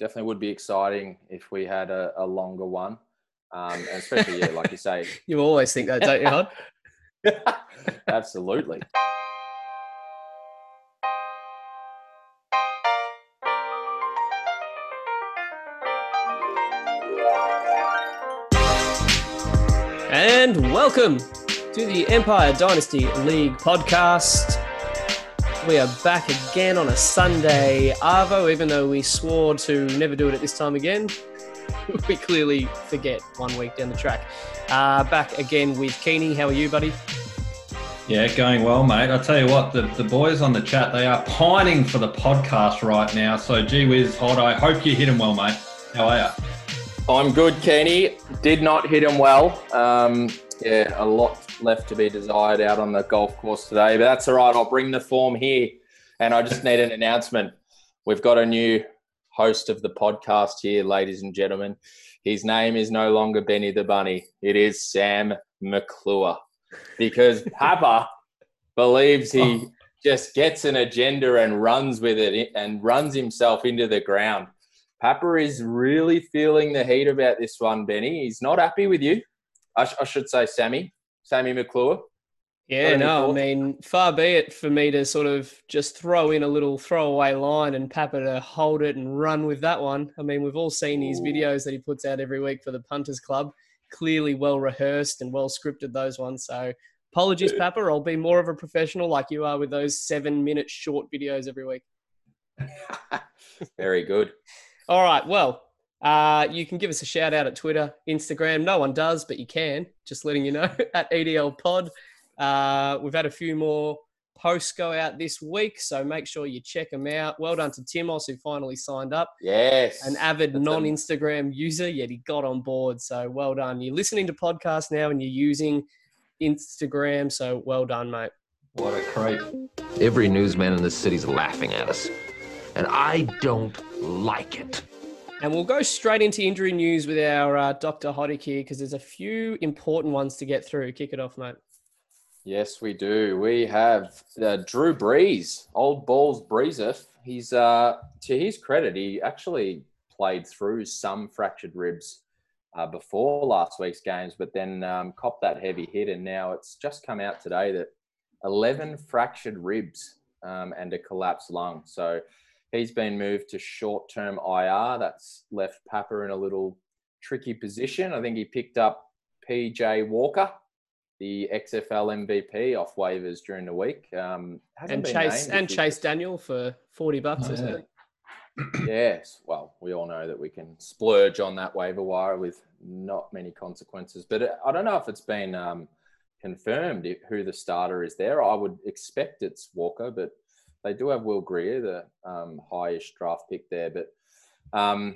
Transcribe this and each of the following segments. definitely would be exciting if we had a longer one. And especially, yeah, like you say. You always think that, don't you, Hod? Absolutely. And welcome to the Empire Dynasty League podcast. We are back again on a Sunday arvo, even though we swore to never do it at this time again. We clearly forget 1 week down the track. Back again with Keeney. How are you, buddy? Yeah, going well, mate. I tell you what, the boys on the chat, they are pining for the podcast right now. So, gee whiz, Hod, I hope you hit them well, mate. How are you? I'm good, Keeney. Did not hit him well. Yeah, a lot left to be desired out on the golf course today, but that's all right. I'll bring the form here, and I just need an announcement. We've got a new host of the podcast here, ladies and gentlemen. His name is no longer Benny the Bunny. It is Sam McClure, because Papa believes he just gets an agenda and runs with it and runs himself into the ground. Papa is really feeling the heat about this one, Benny. He's not happy with you. I should say Sammy McClure. Yeah, no, I mean, far be it for me to sort of just throw in a little throwaway line and Papa to hold it and run with that one. I mean, we've all seen his videos that he puts out every week for the Punters Club. Clearly well rehearsed and well scripted, those ones. So apologies, Papa. I'll be more of a professional like you are with those 7-minute short videos every week. Very good. All right, well, you can give us a shout out at Twitter, Instagram. No one does, but you can. Just letting you know, at EDL Pod. We've had a few more posts go out this week, so make sure you check them out. Well done to Timos, who finally signed up. Yes. An avid non-Instagram user, yet he got on board, so well done. You're listening to podcasts now and you're using Instagram, so well done, mate. What a creep. Every newsman in this city's laughing at us. And I don't like it. And we'll go straight into injury news with our Dr. Hoddick here, because there's a few important ones to get through. Kick it off, mate. Yes, we do. We have Drew Brees, old balls Breezer. He's, to his credit, he actually played through some fractured ribs before last week's games, but then copped that heavy hit. And now it's just come out today that 11 fractured ribs and a collapsed lung. So he's been moved to short-term IR. That's left Papa in a little tricky position. I think he picked up PJ Walker, the XFL MVP, off waivers during the week. Chase Daniel for $40, isn't it? Yes. Well, we all know that we can splurge on that waiver wire with not many consequences. But I don't know if it's been confirmed who the starter is there. I would expect it's Walker, but they do have Will Grier, the highest draft pick there. But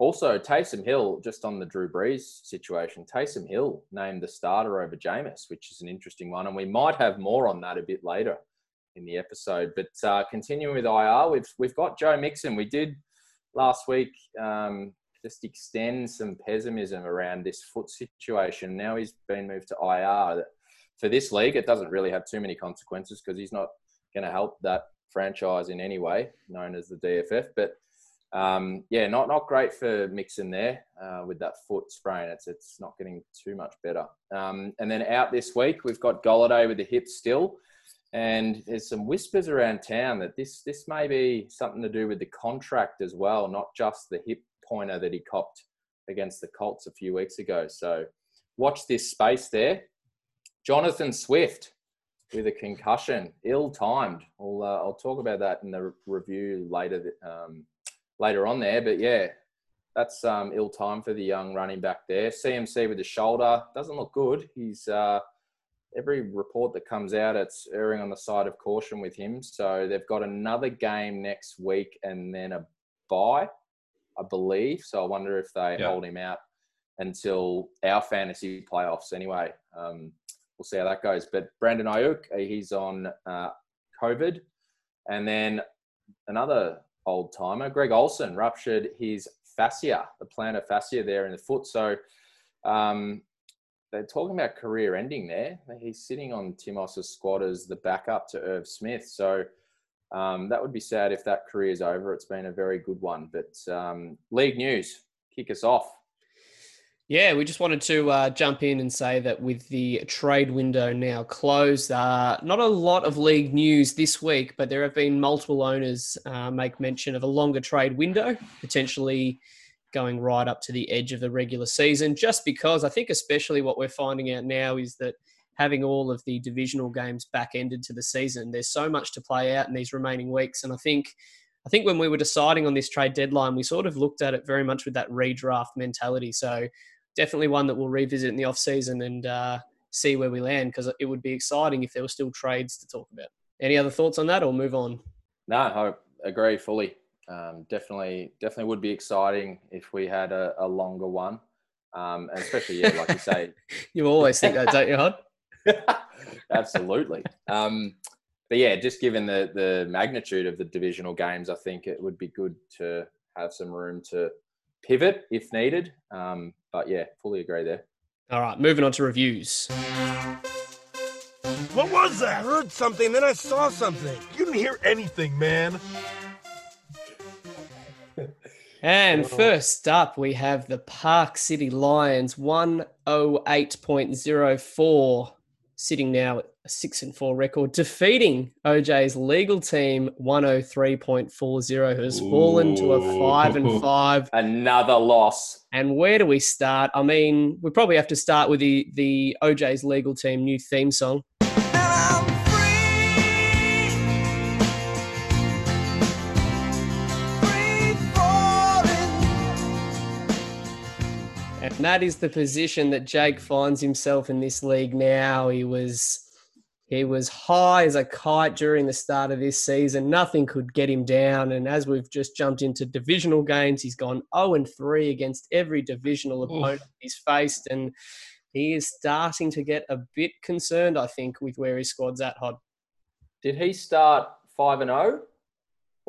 also Taysom Hill, just on the Drew Brees situation, Taysom Hill named the starter over Jameis, which is an interesting one. And we might have more on that a bit later in the episode. But continuing with IR, we've got Joe Mixon. We did last week just extend some pessimism around this foot situation. Now he's been moved to IR. For this league, it doesn't really have too many consequences because he's not going to help that franchise in any way, known as the DFF. But yeah, not great for Mixon there with that foot sprain. It's not getting too much better. And then out this week, we've got Golladay with the hip still. And there's some whispers around town that this may be something to do with the contract as well, not just the hip pointer that he copped against the Colts a few weeks ago. So watch this space there. Jonathan Swift with a concussion, ill-timed. I'll talk about that in the review later on there. But yeah, that's ill-timed for the young running back there. CMC with the shoulder doesn't look good. He's every report that comes out, it's erring on the side of caution with him. So they've got another game next week and then a bye, I believe. So I wonder if they hold him out until our fantasy playoffs. Anyway. We'll see how that goes. But Brandon Ayuk, he's on COVID. And then another old-timer, Greg Olsen, ruptured his fascia, the plantar fascia there in the foot. So they're talking about career ending there. He's sitting on Timos's squad as the backup to Irv Smith. So That would be sad if that career is over. It's been a very good one. But league news, kick us off. Yeah, we just wanted to jump in and say that with the trade window now closed, not a lot of league news this week, but there have been multiple owners make mention of a longer trade window, potentially going right up to the edge of the regular season, just because I think especially what we're finding out now is that having all of the divisional games back-ended to the season, there's so much to play out in these remaining weeks. And I think when we were deciding on this trade deadline, we sort of looked at it very much with that redraft mentality. So definitely one that we'll revisit in the off-season and see where we land, because it would be exciting if there were still trades to talk about. Any other thoughts on that or move on? No, I agree fully. Definitely would be exciting if we had a longer one. And especially, yeah, like you say. You always think that, don't you, Hod? Absolutely. But yeah, just given the magnitude of the divisional games, I think it would be good to have some room to pivot if needed. But yeah, fully agree there. All right, moving on to reviews. What was that? I heard something, then I saw something. You didn't hear anything, man. And first up, we have the Park City Lions, 108.04, sitting now at a 6-4 record, defeating OJ's legal team, 103.40, who has fallen to a 5-5. Another loss. And where do we start? I mean, we probably have to start with the OJ's legal team new theme song. And that is the position that Jake finds himself in this league now. He was high as a kite during the start of this season. Nothing could get him down. And as we've just jumped into divisional games, he's gone 0-3 against every divisional opponent he's faced. And he is starting to get a bit concerned, I think, with where his squad's at, Hod. Did he start 5-0?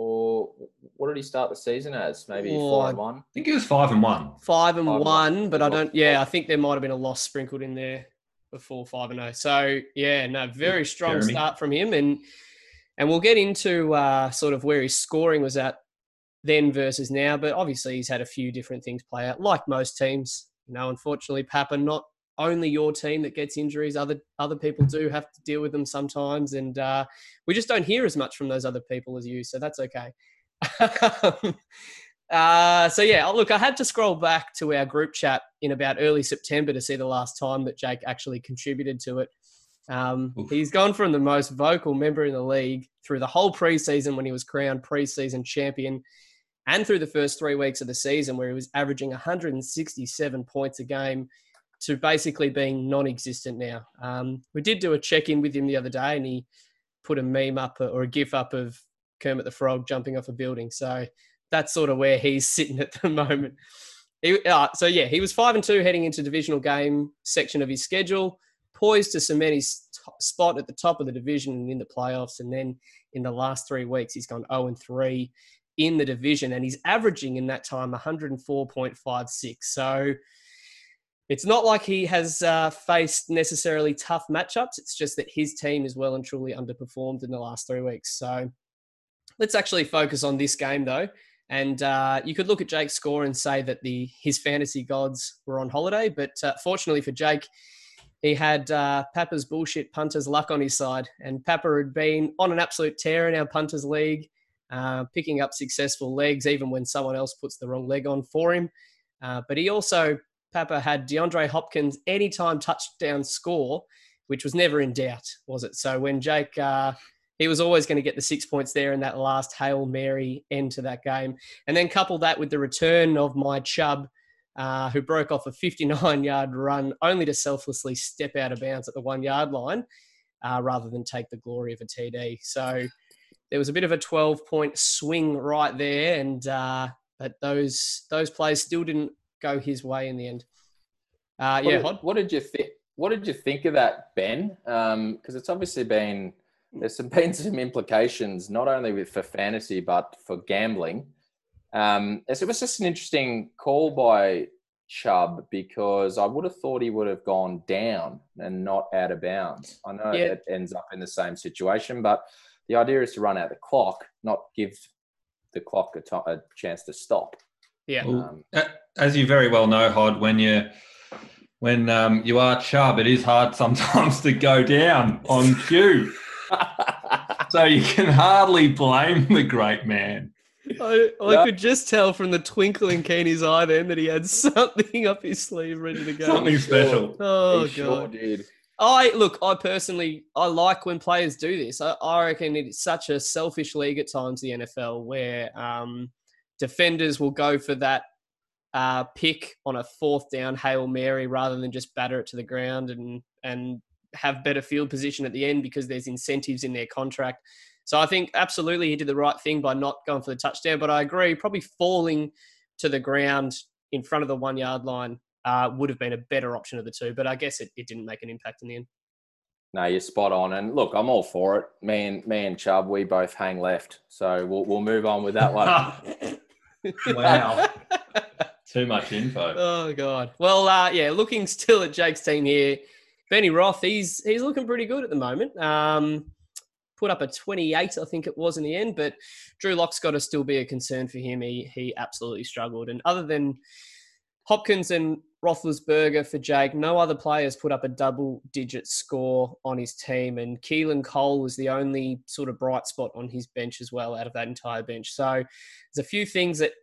Or what did he start the season as? Maybe 5-1? I think it was 5-1. 5-1, but I don't... Yeah, I think there might have been a loss sprinkled in there before 5-0. So, yeah, no, very strong start from him. And we'll get into sort of where his scoring was at then versus now. But obviously, he's had a few different things play out, like most teams. You know, unfortunately, Papa, not only your team that gets injuries. Other people do have to deal with them sometimes. And we just don't hear as much from those other people as you. So that's okay. So yeah, look, I had to scroll back to our group chat in about early September to see the last time that Jake actually contributed to it. He's gone from the most vocal member in the league through the whole preseason when he was crowned preseason champion and through the first 3 weeks of the season where he was averaging 167 points a game to basically being non-existent now. We did do a check-in with him the other day and he put a meme up or a gif up of Kermit the Frog jumping off a building. So that's sort of where he's sitting at the moment. He was 5-2 heading into divisional game section of his schedule, poised to cement his spot at the top of the division and in the playoffs. And then in the last 3 weeks, he's gone 0-3 in the division and he's averaging in that time 104.56. So it's not like he has faced necessarily tough matchups. It's just that his team is well and truly underperformed in the last 3 weeks. So let's actually focus on this game, though. And you could look at Jake's score and say that his fantasy gods were on holiday. But fortunately for Jake, he had Papa's bullshit punter's luck on his side. And Papa had been on an absolute tear in our punters league, picking up successful legs, even when someone else puts the wrong leg on for him. But he also... Papa had DeAndre Hopkins anytime touchdown score, which was never in doubt, was it? So when Jake, he was always going to get the 6 points there in that last Hail Mary end to that game. And then couple that with the return of my Chubb, who broke off a 59-yard run only to selflessly step out of bounds at the 1-yard line rather than take the glory of a TD. So there was a bit of a 12-point swing right there. And but those plays still didn't go his way in the end. What did you think of that, Ben? Because it's obviously been there's been some implications not only for fantasy but for gambling. As it was just an interesting call by Chubb because I would have thought he would have gone down and not out of bounds. I know it ends up in the same situation, but The idea is to run out the clock, not give the clock a chance to stop. Yeah. As you very well know, Hod, when you are Chubb, it is hard sometimes to go down on cue. So you can hardly blame the great man. I could just tell from the twinkle in Keeney's eye then that he had something up his sleeve ready to go. Something special. Oh, he God. Sure did. I personally like when players do this. I reckon it's such a selfish league at times, the NFL, where defenders will go for that pick on a fourth down Hail Mary rather than just batter it to the ground and have better field position at the end because there's incentives in their contract. So I think absolutely he did the right thing by not going for the touchdown, but I agree probably falling to the ground in front of the 1 yard line would have been a better option of the two, but I guess it didn't make an impact in the end. No, you're spot on. And look, I'm all for it. Me and Chubb, we both hang left. So we'll move on with that one. Wow. Too much info. Oh, God. Well, looking still at Jake's team here, Benny Roth, he's looking pretty good at the moment. Put up a 28, I think it was in the end, but Drew Locke's got to still be a concern for him. He absolutely struggled. And other than Hopkins and Roethlisberger for Jake, no other players put up a double-digit score on his team, and Keelan Cole was the only sort of bright spot on his bench as well out of that entire bench. So there's a few things that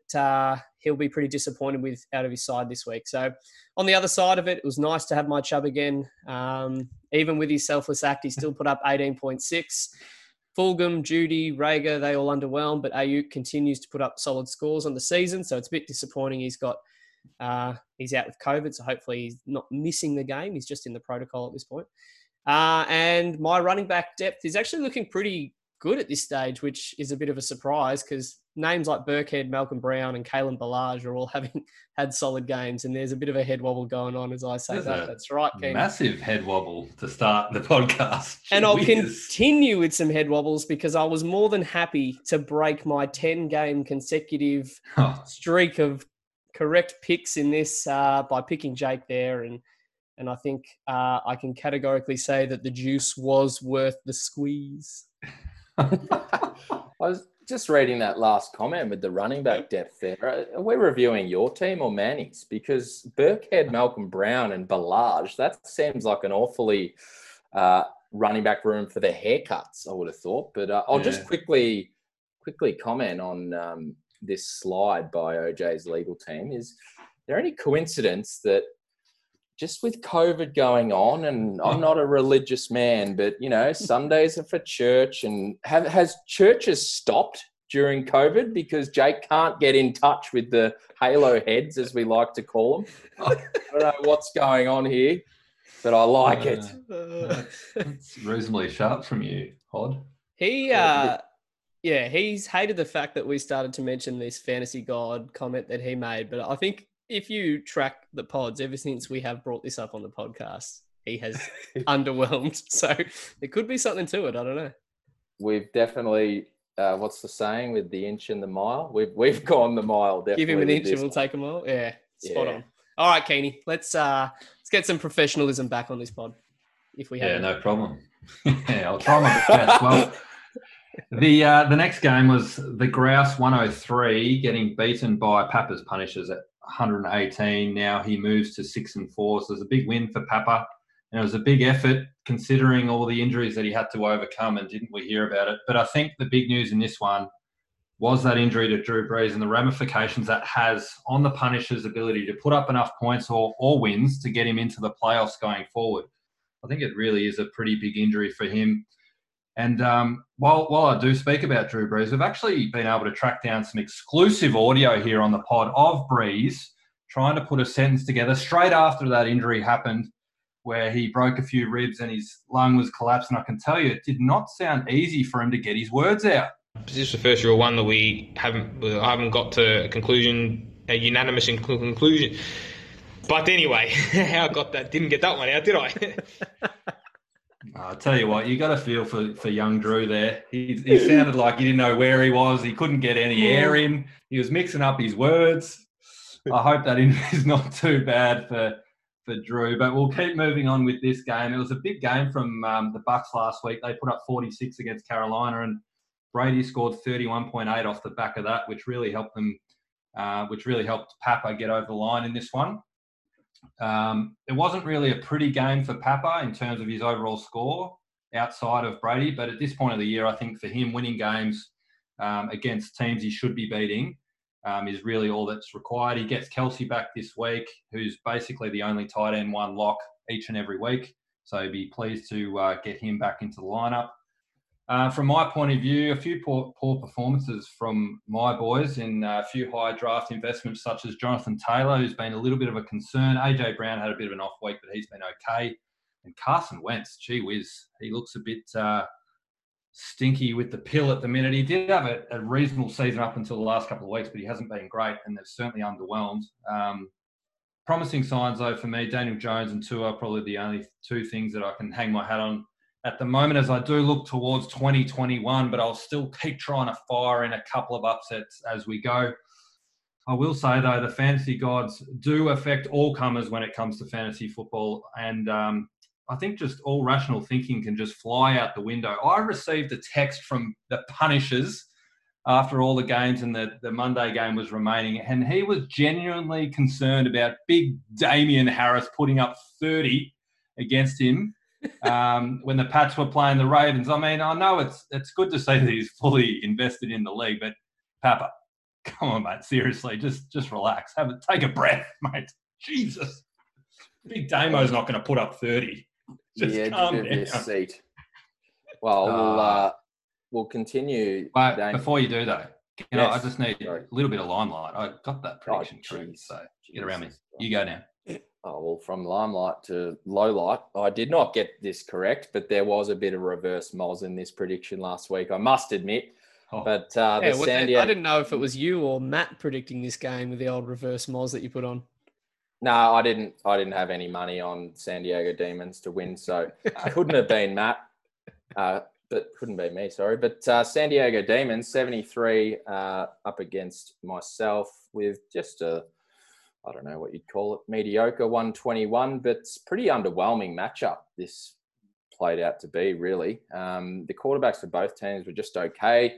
he'll be pretty disappointed with out of his side this week. So on the other side of it, it was nice to have my Chubb again. Even with his selfless act, he still put up 18.6. Fulgham, Judy, Rager, they all underwhelmed, but Ayuk continues to put up solid scores on the season, so it's a bit disappointing he's got... he's out with COVID, so hopefully he's not missing the game. He's just in the protocol at this point. And my running back depth is actually looking pretty good at this stage, which is a bit of a surprise because names like Burkhead, Malcolm Brown and Kalen Ballage are all having had solid games, and there's a bit of a head wobble going on as I say that. That's right, Ken. Massive head wobble to start the podcast. And I'll continue with some head wobbles because I was more than happy to break my 10-game consecutive streak of correct picks in this by picking Jake there. And I think I can categorically say that the juice was worth the squeeze. I was just reading that last comment with the running back depth there. Are we reviewing your team or Manny's? Because Burkhead, Malcolm Brown and Ballage, that seems like an awfully running back room for the haircuts, I would have thought. But I'll just quickly comment on... this slide by OJ's legal team. Is there any coincidence that just with COVID going on, and I'm not a religious man, but you know, Sundays are for church, and has churches stopped during COVID because Jake can't get in touch with the halo heads, as we like to call them? I don't know what's going on here, but I like it. That's reasonably sharp from you, Hod. He's hated the fact that we started to mention this fantasy god comment that he made. But I think if you track the pods, ever since we have brought this up on the podcast, he has underwhelmed. So there could be something to it. I don't know. We've definitely, what's the saying with the inch and the mile? We've gone the mile. Definitely. Give him an inch and we'll take a mile. Yeah, spot on. All right, Keeney, let's get some professionalism back on this pod. If we have. Yeah, no problem. Yeah, I'll try my best. Well... The next game was the Grouse 103 getting beaten by Papa's Punishers at 118. Now he moves to 6-4. So it was a big win for Papa. And it was a big effort considering all the injuries that he had to overcome, and didn't we hear about it. But I think the big news in this one was that injury to Drew Brees and the ramifications that has on the Punishers' ability to put up enough points or wins to get him into the playoffs going forward. I think it really is a pretty big injury for him. And while I do speak about Drew Brees, we've actually been able to track down some exclusive audio here on the pod of Brees trying to put a sentence together straight after that injury happened, where he broke a few ribs and his lung was collapsed. And I can tell you, it did not sound easy for him to get his words out. This is the first real one that I haven't got to a unanimous conclusion. But anyway, didn't get that one out, did I? I'll tell you what, you got a feel for young Drew there. He sounded like he didn't know where he was. He couldn't get any air in. He was mixing up his words. I hope that injury is not too bad for for Drew. But we'll keep moving on with this game. It was a big game from the Bucks last week. They put up 46 against Carolina, and Brady scored 31.8 off the back of that, which really helped them, which really helped Papa get over the line in this one. It wasn't really a pretty game for Papa in terms of his overall score outside of Brady, but at this point of the year, I think for him, winning games against teams he should be beating is really all that's required. He gets Kelsey back this week, who's basically the only tight end one lock each and every week, so he'd be pleased to get him back into the lineup. From my point of view, a few poor performances from my boys in a few high draft investments, such as Jonathan Taylor, who's been a little bit of a concern. AJ Brown had a bit of an off week, but he's been okay. And Carson Wentz, gee whiz, he looks a bit stinky with the pill at the minute. He did have a reasonable season up until the last couple of weeks, but he hasn't been great, and they're certainly underwhelmed. Promising signs, though, for me. Daniel Jones and Tua are probably the only two things that I can hang my hat on at the moment, as I do look towards 2021, but I'll still keep trying to fire in a couple of upsets as we go. I will say, though, the fantasy gods do affect all comers when it comes to fantasy football, and I think just all rational thinking can just fly out the window. I received a text from the Punishers after all the games, and the Monday game was remaining, and he was genuinely concerned about big Damian Harris putting up 30 against him. When the Pats were playing the Ravens. I mean, I know it's good to say that he's fully invested in the league, but Papa, come on, mate, seriously, just relax. Take a breath, mate. Jesus. Big Damo's not going to put up 30. Just calm down. Your seat. Well, we'll continue. But before you do, though, I just need a little bit of limelight. I got that prediction correct, so get around me. You go now. Oh, well, from limelight to low light, I did not get this correct, but there was a bit of reverse Moz in this prediction last week, I must admit. But the San Diego... I didn't know if it was you or Matt predicting this game with the old reverse Moz that you put on. No, I didn't have any money on San Diego Demons to win, so couldn't have been Matt. But couldn't be me, sorry. But San Diego Demons, 73 up against myself with just a... I don't know what you'd call it, mediocre 121, but it's pretty underwhelming matchup this played out to be, really. The quarterbacks for both teams were just okay.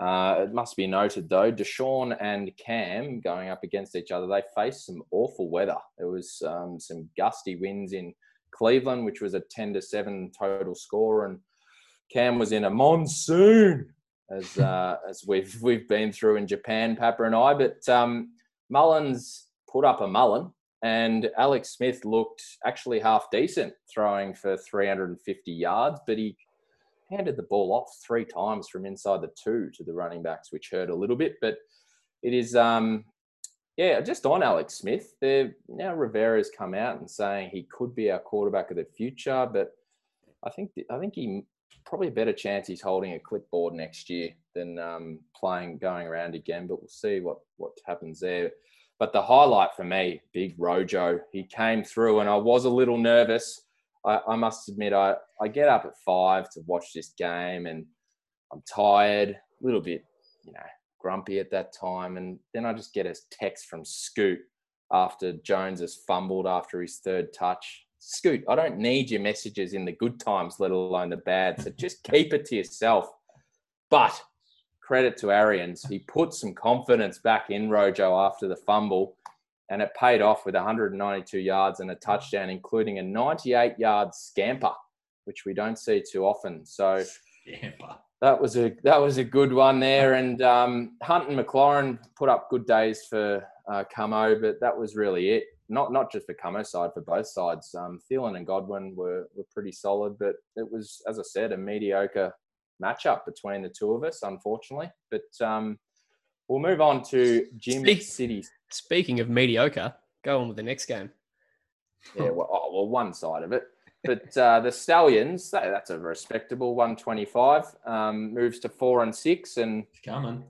It must be noted, though, Deshaun and Cam going up against each other, they faced some awful weather. There was some gusty winds in Cleveland, which was a 10-7 total score, and Cam was in a monsoon, as we've been through in Japan, Papa and I. But Mullins... put up a mullen, and Alex Smith looked actually half decent, throwing for 350 yards, but he handed the ball off 3 times from inside the 2 to the running backs, which hurt a little bit. But it is, just on Alex Smith. Now Rivera's come out and saying he could be our quarterback of the future, but I think he probably a better chance he's holding a clipboard next year than going around again. But we'll see what happens there. But the highlight for me, big Rojo, he came through, and I was a little nervous. I must admit, I get up at 5 to watch this game, and I'm tired, a little bit, grumpy at that time. And then I just get a text from Scoot after Jones has fumbled after his 3rd touch. Scoot, I don't need your messages in the good times, let alone the bad. So just keep it to yourself. But... credit to Arians. He put some confidence back in Rojo after the fumble, and it paid off with 192 yards and a touchdown, including a 98-yard scamper, which we don't see too often. So that was a good one there. And Hunt and McLaurin put up good days for Camo, but that was really it. Not just for Camo's side, for both sides. Thielen and Godwin were pretty solid, but it was, as I said, a mediocre matchup between the two of us, unfortunately. But we'll move on to Jim City. Speaking of mediocre, go on with the next game. Yeah, well, one side of it. But the Stallions, that's a respectable 125, moves to 4-6 and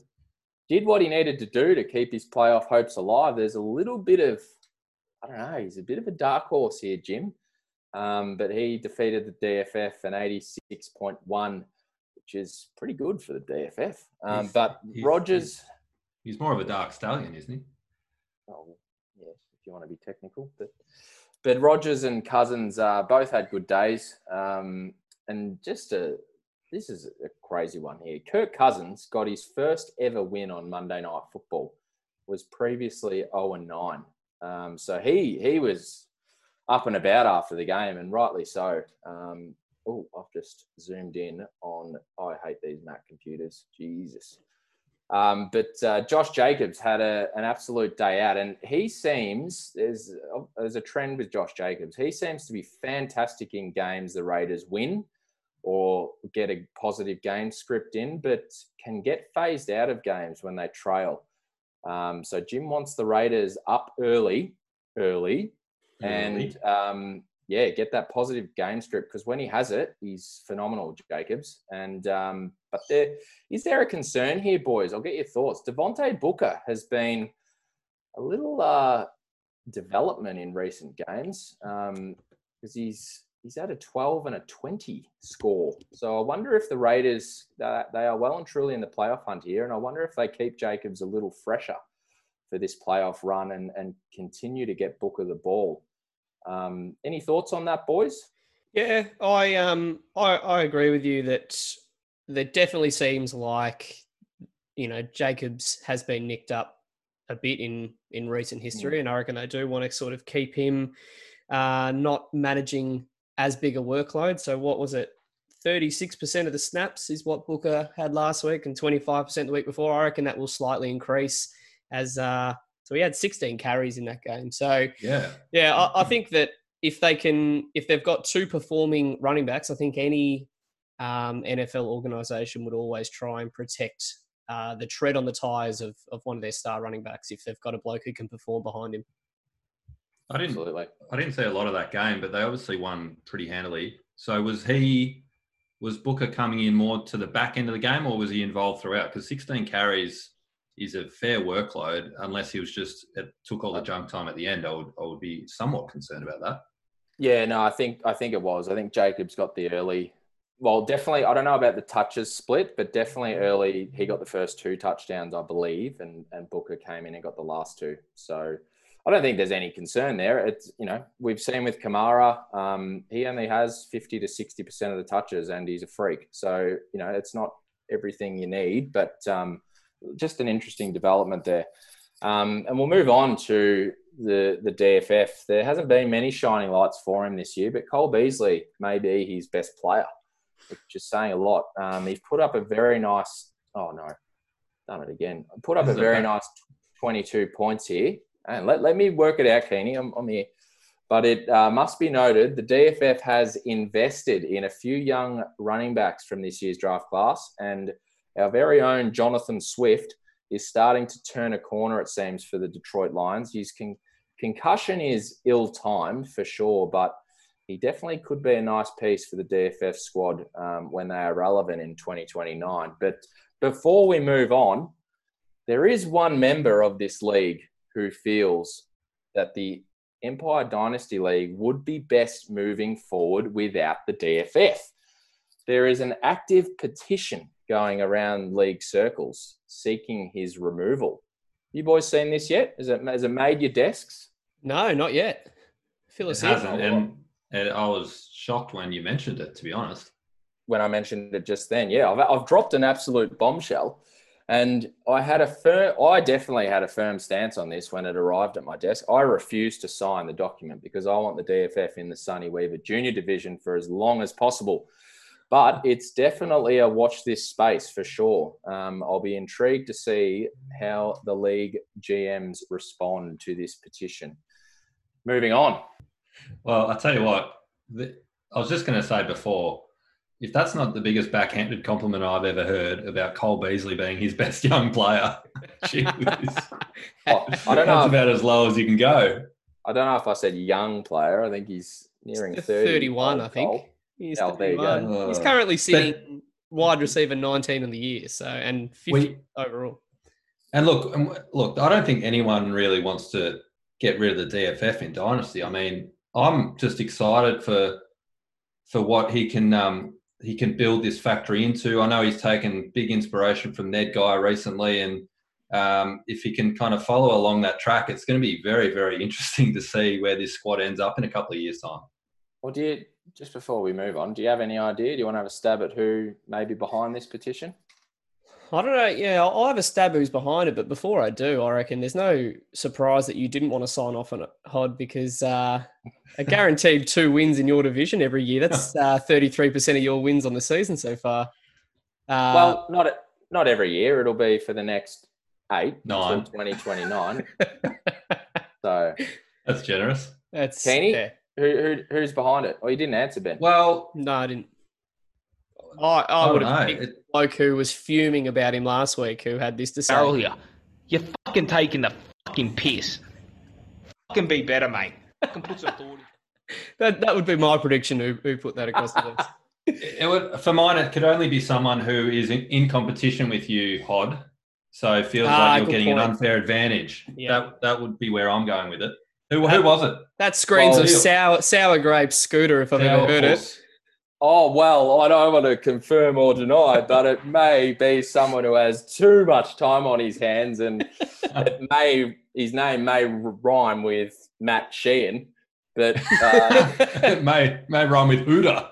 did what he needed to do to keep his playoff hopes alive. There's a little bit of, I don't know, he's a bit of a dark horse here, Jim. But he defeated the DFF and 86.1. which is pretty good for the DFF. But Rodgers... He's more of a dark stallion, isn't he? Oh, yeah, if you want to be technical. But Rodgers and Cousins both had good days. And just this is a crazy one here. Kirk Cousins got his first ever win on Monday Night Football. Was previously 0-9. So he was up and about after the game, and rightly so. Oh, I've just zoomed in on, I hate these Mac computers. Jesus. But Josh Jacobs had an absolute day out, and he seems, there's a trend with Josh Jacobs. He seems to be fantastic in games the Raiders win or get a positive game script in, but can get phased out of games when they trail. So Jim wants the Raiders up early. And get that positive game script, because when he has it, he's phenomenal, Jacobs. And but is there a concern here, boys? I'll get your thoughts. Devontae Booker has been a little development in recent games, because he's had a 12 and a 20 score. So I wonder if the Raiders, they are well and truly in the playoff hunt here, and I wonder if they keep Jacobs a little fresher for this playoff run and continue to get Booker the ball. Any thoughts on that, boys? Yeah, I agree with you that definitely seems like, you know, Jacobs has been nicked up a bit in recent history, and I reckon they do want to sort of keep him not managing as big a workload. So what was it? 36% of the snaps is what Booker had last week, and 25% the week before. I reckon that will slightly increase as so he had 16 carries in that game. So yeah, I think that if they've got two performing running backs, I think any NFL organization would always try and protect the tread on the tires of one of their star running backs if they've got a bloke who can perform behind him. I didn't see a lot of that game, but they obviously won pretty handily. So was Booker coming in more to the back end of the game, or was he involved throughout? Because 16 carries is a fair workload, unless he was took all the junk time at the end. I would be somewhat concerned about that. Yeah, no, I think it was. I think Jacobs got the early, well, definitely, I don't know about the touches split, but definitely early, he got the first two touchdowns, I believe, and Booker came in and got the last two. So I don't think there's any concern there. It's, you know, we've seen with Kamara, he only has 50 to 60% of the touches, and he's a freak. So, you know, it's not everything you need, but just an interesting development there. And we'll move on to the DFF. There hasn't been many shining lights for him this year, but Cole Beasley may be his best player, which is saying a lot. He's put up a very nice... Oh, no. Done it again. Put up a very nice 22 points here. And let me work it out, Keeney. I'm here. But it must be noted, the DFF has invested in a few young running backs from this year's draft class, and our very own Jonathan Swift is starting to turn a corner, it seems, for the Detroit Lions. His concussion is ill-timed for sure, but he definitely could be a nice piece for the DFF squad when they are relevant in 2029. But before we move on, there is one member of this league who feels that the Empire Dynasty League would be best moving forward without the DFF. There is an active petition going around league circles seeking his removal. You boys seen this yet? Has it made your desks? No, not yet. Fill us in. It hasn't, and I was shocked when you mentioned it, to be honest. When I mentioned it just then, yeah. I've dropped an absolute bombshell. And I definitely had a firm stance on this when it arrived at my desk. I refused to sign the document because I want the DFF in the Sonny Weaver Junior division for as long as possible. But it's definitely a watch this space for sure. I'll be intrigued to see how the league GMs respond to this petition. Moving on. Well, I'll tell you what, I was just going to say before, if that's not the biggest backhanded compliment I've ever heard about Cole Beasley being his best young player, I don't know. That's about as low as you can go. I don't know if I said young player. I think he's nearing 30. 31, I think. Cole. He's, oh, there you go. He's currently sitting wide receiver 19 in the year, so, and 50 overall. And look, I don't think anyone really wants to get rid of the DFF in Dynasty. I mean, I'm just excited for what he can. He can build this factory into. I know he's taken big inspiration from Ned Guy recently, and if he can kind of follow along that track, it's going to be very, very interesting to see where this squad ends up in a couple of years' time. Well, do you, just before we move on, do you have any idea? Do you want to have a stab at who may be behind this petition? I don't know. Yeah, I'll have a stab who's behind it. But before I do, I reckon there's no surprise that you didn't want to sign off on it, Hod, because a guaranteed 2 wins in your division every year. That's 33% of your wins on the season so far. Well, not every year. It'll be for the next 8, 9 until 2029. So that's generous. That's Keeney. Yeah. Who's behind it? Oh, you didn't answer, Ben. Well, no, I didn't. I would have picked the bloke who was fuming about him last week who had this to say. Oh, yeah. You're fucking taking the fucking piss. Fucking be better, mate. Fucking put some thought in. That would be my prediction, who put that across the list. It would, for mine, it could only be someone who is in competition with you, Hod. So it feels like you're getting an unfair advantage. Yeah. That would be where I'm going with it. Who was it? That screams of sour grape Scooter, if I've ever heard it. Oh, well, I don't want to confirm or deny, but it may be someone who has too much time on his hands, and his name may rhyme with Matt Sheehan, but it may rhyme with Uda.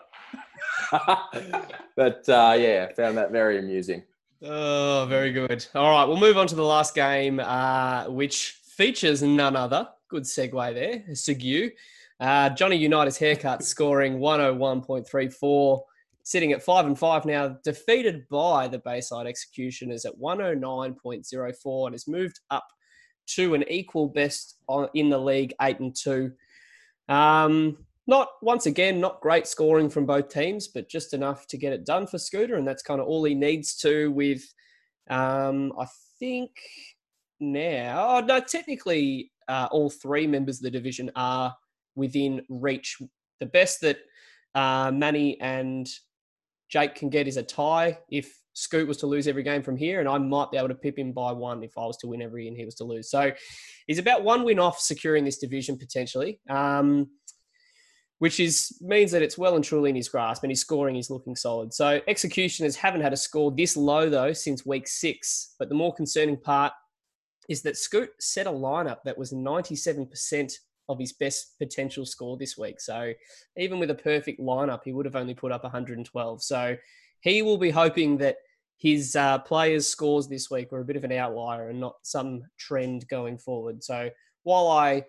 But yeah, found that very amusing. Oh, very good. All right, we'll move on to the last game, which features none other. Good segue there, Segue. Johnny Unitas haircut scoring 101.34, sitting at 5-5 now, defeated by the Bayside Executioners at 109.04, and has moved up to an equal best in the league, 8-2. Not great scoring from both teams, but just enough to get it done for Scooter, and that's kind of all he needs to with, I think now, technically all three members of the division are within reach. The best that Manny and Jake can get is a tie if Scoot was to lose every game from here, and I might be able to pip him by 1 if I was to win every and he was to lose. So he's about 1 win off securing this division potentially, which means that it's well and truly in his grasp, and his scoring is looking solid. So Executioners haven't had a score this low though since week 6, but the more concerning part is that Scoot set a lineup that was 97% of his best potential score this week. So even with a perfect lineup, he would have only put up 112. So he will be hoping that his players' scores this week were a bit of an outlier and not some trend going forward. So while I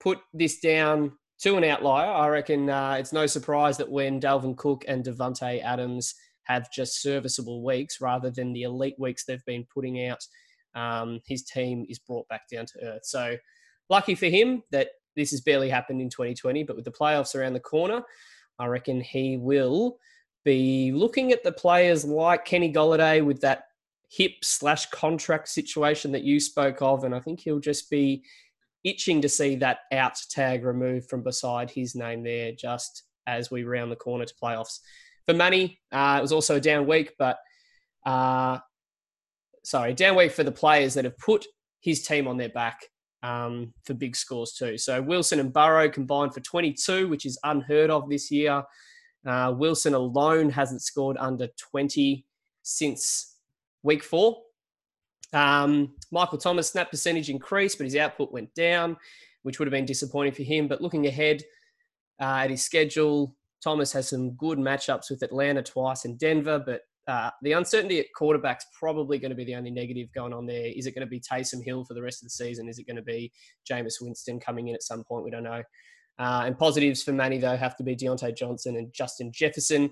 put this down to an outlier, I reckon it's no surprise that when Dalvin Cook and Devontae Adams have just serviceable weeks rather than the elite weeks they've been putting out, his team is brought back down to earth. So lucky for him that this has barely happened in 2020, but with the playoffs around the corner, I reckon he will be looking at the players like Kenny Golladay with that hip/contract situation that you spoke of, and I think he'll just be itching to see that out tag removed from beside his name there just as we round the corner to playoffs. For Manny, it was also a down week, but down week for the players that have put his team on their back for big scores too. So Wilson and Burrow combined for 22, which is unheard of this year. Wilson alone hasn't scored under 20 since week 4. Michael Thomas' snap percentage increased, but his output went down, which would have been disappointing for him. But looking ahead at his schedule, Thomas has some good matchups with Atlanta twice and Denver, but the uncertainty at quarterback's probably going to be the only negative going on there. Is it going to be Taysom Hill for the rest of the season? Is it going to be Jameis Winston coming in at some point? We don't know. And positives for Manny, though, have to be Deontay Johnson and Justin Jefferson,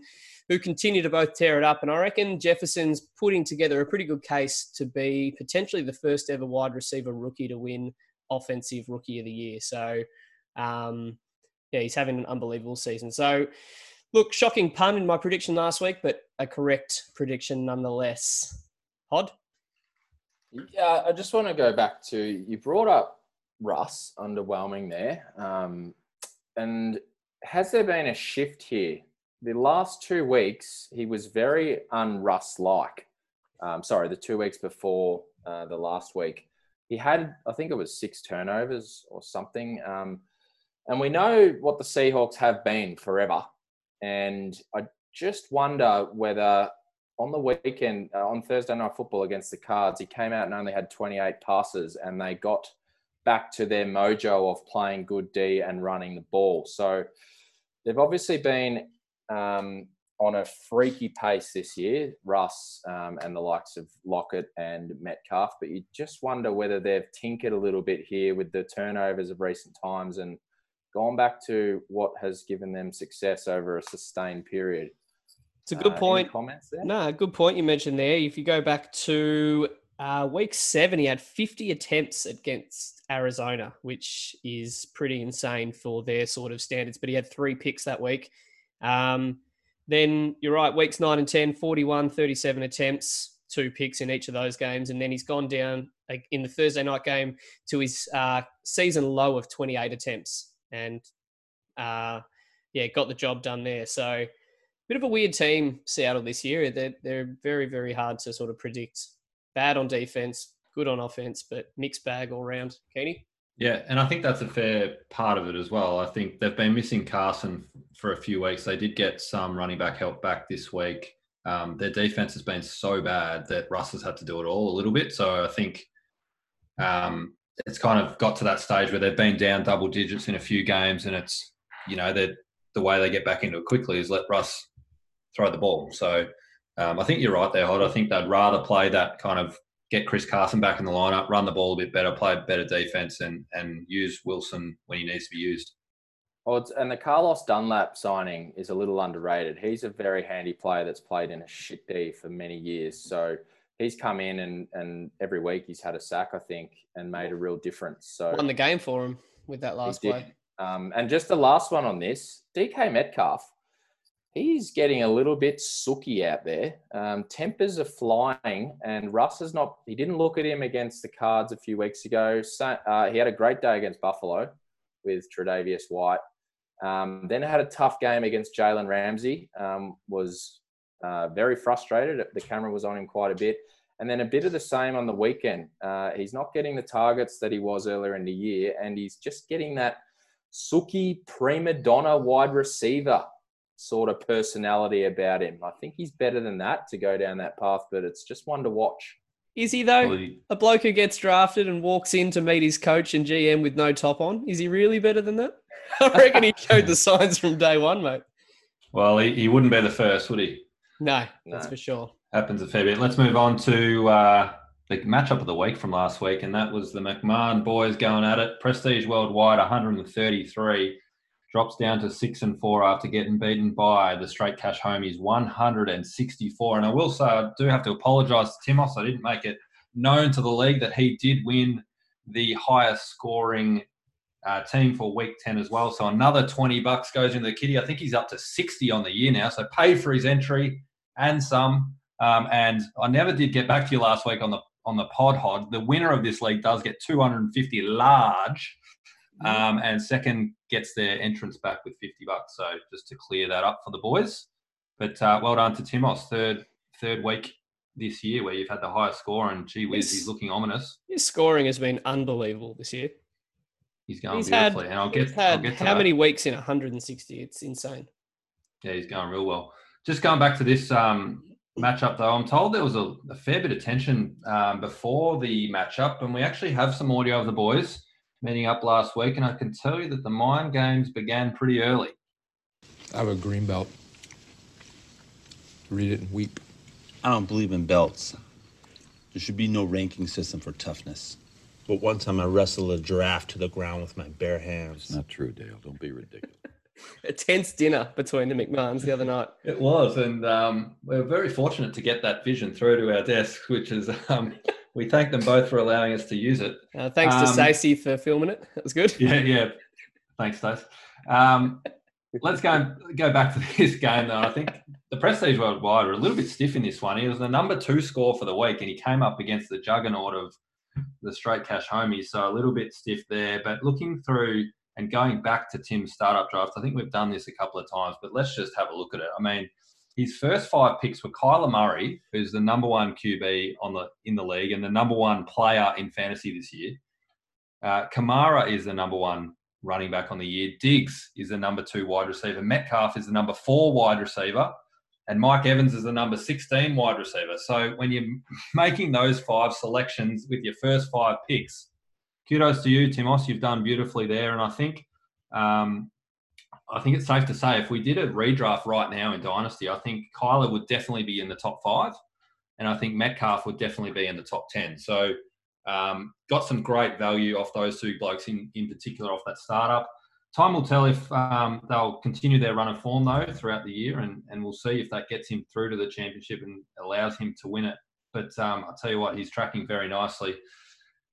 who continue to both tear it up. And I reckon Jefferson's putting together a pretty good case to be potentially the first ever wide receiver rookie to win Offensive Rookie of the Year. So, he's having an unbelievable season. So, look, shocking pun in my prediction last week, but a correct prediction nonetheless. Hod? Yeah, I just want to go back to, you brought up Russ, underwhelming there. And has there been a shift here? The last 2 weeks, he was very un-Russ-like. The 2 weeks before the last week. He had, I think it was 6 turnovers or something. And we know what the Seahawks have been forever. And I just wonder whether on the weekend, on Thursday Night Football against the Cards, he came out and only had 28 passes, and they got back to their mojo of playing good D and running the ball. So they've obviously been on a freaky pace this year, Russ and the likes of Lockett and Metcalf, but you just wonder whether they've tinkered a little bit here with the turnovers of recent times and gone back to what has given them success over a sustained period. It's a good point. Comments there? No, good point you mentioned there. If you go back to week 7, he had 50 attempts against Arizona, which is pretty insane for their sort of standards, but he had 3 picks that week. Then you're right, weeks 9 and 10, 41, 37 attempts, 2 picks in each of those games. And then he's gone down in the Thursday night game to his season low of 28 attempts and, got the job done there. So bit of a weird team, Seattle, this year. They're very, very hard to sort of predict. Bad on defense, good on offense, but mixed bag all round. Keeney? Yeah, and I think that's a fair part of it as well. I think they've been missing Carson for a few weeks. They did get some running back help back this week. Their defense has been so bad that Russ has had to do it all a little bit. So I think it's kind of got to that stage where they've been down double digits in a few games, and it's, you know, the way they get back into it quickly is let Russ throw the ball. So I think you're right there, Hod. I think they'd rather play that kind of get Chris Carson back in the lineup, run the ball a bit better, play better defense, and use Wilson when he needs to be used. Well, and the Carlos Dunlap signing is a little underrated. He's a very handy player that's played in a shit D for many years. So he's come in and every week he's had a sack, I think, and made a real difference. So won the game for him with that last play. And just the last one on this, DK Metcalf. He's getting a little bit sooky out there. Tempers are flying, and Russ is not. He didn't look at him against the Cards a few weeks ago. He had a great day against Buffalo with Tre'Davious White. Then had a tough game against Jalen Ramsey. Was very frustrated. The camera was on him quite a bit. And then a bit of the same on the weekend. He's not getting the targets that he was earlier in the year, and he's just getting that sooky prima donna wide receiver sort of personality about him. I think he's better than that to go down that path, but it's just one to watch. Is he though? A bloke who gets drafted and walks in to meet his coach and GM with no top on. Is he really better than that? I reckon he showed the signs from day one, mate. Well, he wouldn't be the first, would he? No, that's for sure. Happens a fair bit. Let's move on to the matchup of the week from last week, and that was the McMahon boys going at it. Prestige Worldwide, 133. Drops down to 6-4 after getting beaten by the Straight Cash Homies, 164. And I will say, I do have to apologise to Timos. I didn't make it known to the league that he did win the highest scoring team for week 10 as well. So another $20 goes into the kitty. I think he's up to 60 on the year now. So paid for his entry and some. And I never did get back to you last week on the pod, Hod. The winner of this league does get 250 large. And second gets their entrance back with $50. So just to clear that up for the boys. But well done to Timos. Third week this year where you've had the highest score, and gee whiz, he's looking ominous. His scoring has been unbelievable this year. He's going beautifully. How many weeks in 160? It's insane. Yeah, he's going real well. Just going back to this matchup though, I'm told there was a fair bit of tension before the matchup, and we actually have some audio of the boys meeting up last week, and I can tell you that the mind games began pretty early. I have a green belt. Read it and weep. I don't believe in belts. There should be no ranking system for toughness. But one time I wrestled a giraffe to the ground with my bare hands. It's not true, Dale. Don't be ridiculous. A tense dinner between the McMahons the other night. It was, and we were very fortunate to get that vision through to our desks, which is... we thank them both for allowing us to use it. Thanks to Stacey for filming it. That was good. Yeah. Thanks, Stace. Let's go back to this game, though. I think the Prestige Worldwide were a little bit stiff in this one. He was the number 2 score for the week, and he came up against the juggernaut of the Straight Cash Homies, so a little bit stiff there. But looking through and going back to Tim's startup draft, I think we've done this a couple of times, but let's just have a look at it. I mean, his first 5 picks were Kyler Murray, who's the number 1 QB in the league and the number 1 player in fantasy this year. Kamara is the number 1 running back on the year. Diggs is the number 2 wide receiver. Metcalf is the number 4 wide receiver. And Mike Evans is the number 16 wide receiver. So when you're making those five selections with your first five picks, kudos to you, Timos. You've done beautifully there. And I think it's safe to say if we did a redraft right now in Dynasty, I think Kyler would definitely be in the top 5. And I think Metcalf would definitely be in the top 10. So got some great value off those two blokes in particular off that startup. Time will tell if they'll continue their run of form, though, throughout the year, and we'll see if that gets him through to the championship and allows him to win it. But I'll tell you what, he's tracking very nicely.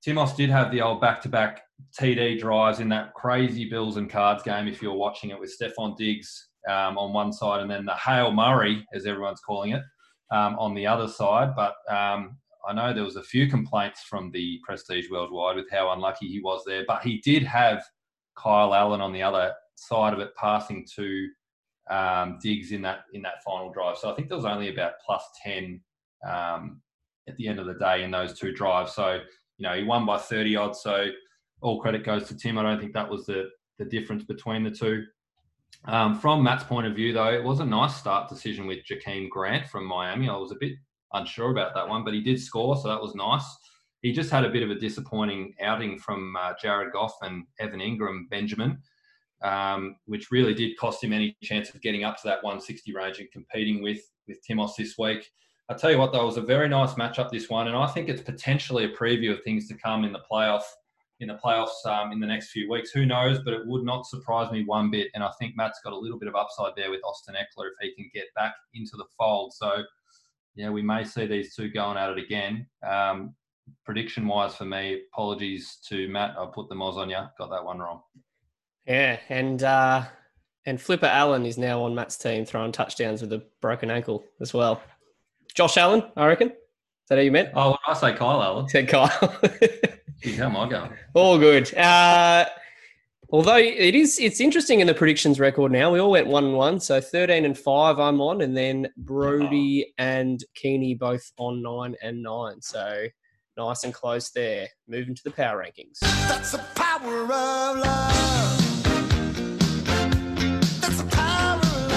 Timos did have the old back-to-back TD drives in that crazy Bills and Cards game, if you're watching it, with Stephon Diggs on one side and then the Hail Murray, as everyone's calling it, on the other side. But I know there was a few complaints from the Prestige Worldwide with how unlucky he was there, but he did have Kyle Allen on the other side of it, passing to Diggs in that final drive. So I think there was only about plus 10 at the end of the day in those two drives. So, you know, he won by 30 odds. So all credit goes to Tim. I don't think that was the difference between the two. From Matt's point of view, though, it was a nice start decision with Jakeem Grant from Miami. I was a bit unsure about that one, but he did score, so that was nice. He just had a bit of a disappointing outing from Jared Goff and Evan Ingram Benjamin, which really did cost him any chance of getting up to that 160 range and competing with Timos this week. I tell you what, though, it was a very nice matchup, this one, and I think it's potentially a preview of things to come in the playoffs in the next few weeks. Who knows, but it would not surprise me one bit, and I think Matt's got a little bit of upside there with Austin Eckler if he can get back into the fold. So, yeah, we may see these two going at it again. Prediction-wise for me, apologies to Matt. I put the Moz on you. Got that one wrong. Yeah, and Flipper Allen is now on Matt's team throwing touchdowns with a broken ankle as well. Josh Allen, I reckon. Is that how you meant? Oh, I say Kyle Allen. Said Kyle. Geez, how am I going? All good. Although it's interesting in the predictions record now. We all went 1-1, so 13-5 I'm on, and then Brody and Keeney both on 9-9. So nice and close there. Moving to the power rankings. That's the power of love. That's the power of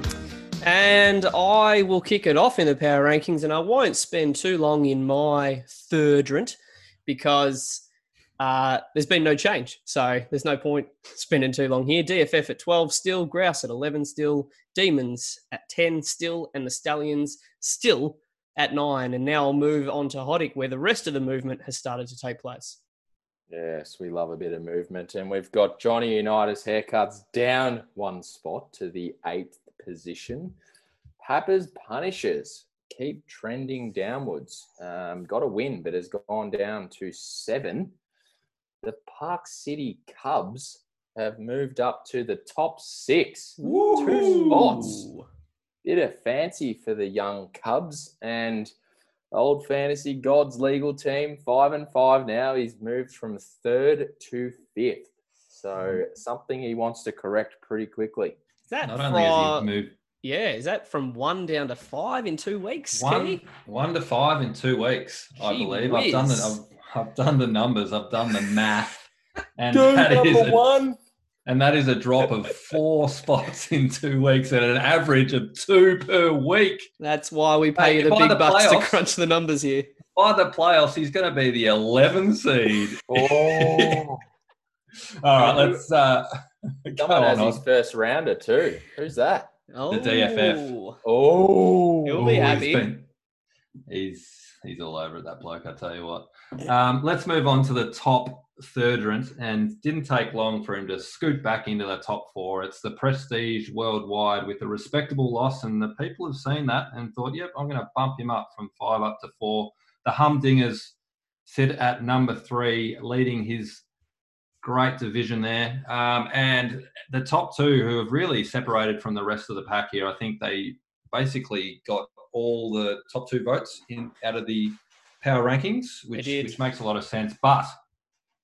love. And I will kick it off in the power rankings, and I won't spend too long in my thirdrant because there's been no change. So there's no point spending too long here. DFF at 12 still, Grouse at 11 still, Demons at 10 still, and the Stallions still at 9, and now I'll move on to Hoddick, where the rest of the movement has started to take place. Yes, we love a bit of movement, and we've got Johnny Unitas Haircuts down one spot to the 8th position. Papa's Punishers keep trending downwards. Got a win, but has gone down to 7. The Park City Cubs have moved up to the top 6. Woo-hoo! 2 spots. Bit of fancy for the young Cubs, and old fantasy God's legal team, 5-5 now. He's moved from 3rd to 5th. So something he wants to correct pretty quickly. Is that not only has he moved, yeah, is that from 1 down to 5 in 2 weeks? 1 to 5 in 2 weeks, I believe. Whiz. I've done the numbers. I've done the math. And dude, that is number 1. And that is a drop of 4 spots in 2 weeks at an average of 2 per week. That's why we pay you the big bucks to crunch the numbers here. By the playoffs, he's going to be the 11 seed. Oh. All right, let's someone has his first rounder too. Who's that? Oh. The DFF. Oh. He'll be happy. He's all over it, that bloke, I tell you what. Let's move on to the top thirdrant, and didn't take long for him to scoot back into the top 4. It's the Prestige Worldwide with a respectable loss, and the people have seen that and thought, yep, I'm going to bump him up from 5 up to 4. The Humdingers sit at number 3, leading his great division there. And the top 2 who have really separated from the rest of the pack here, I think they basically got all the top 2 votes out of the power rankings, which makes a lot of sense. But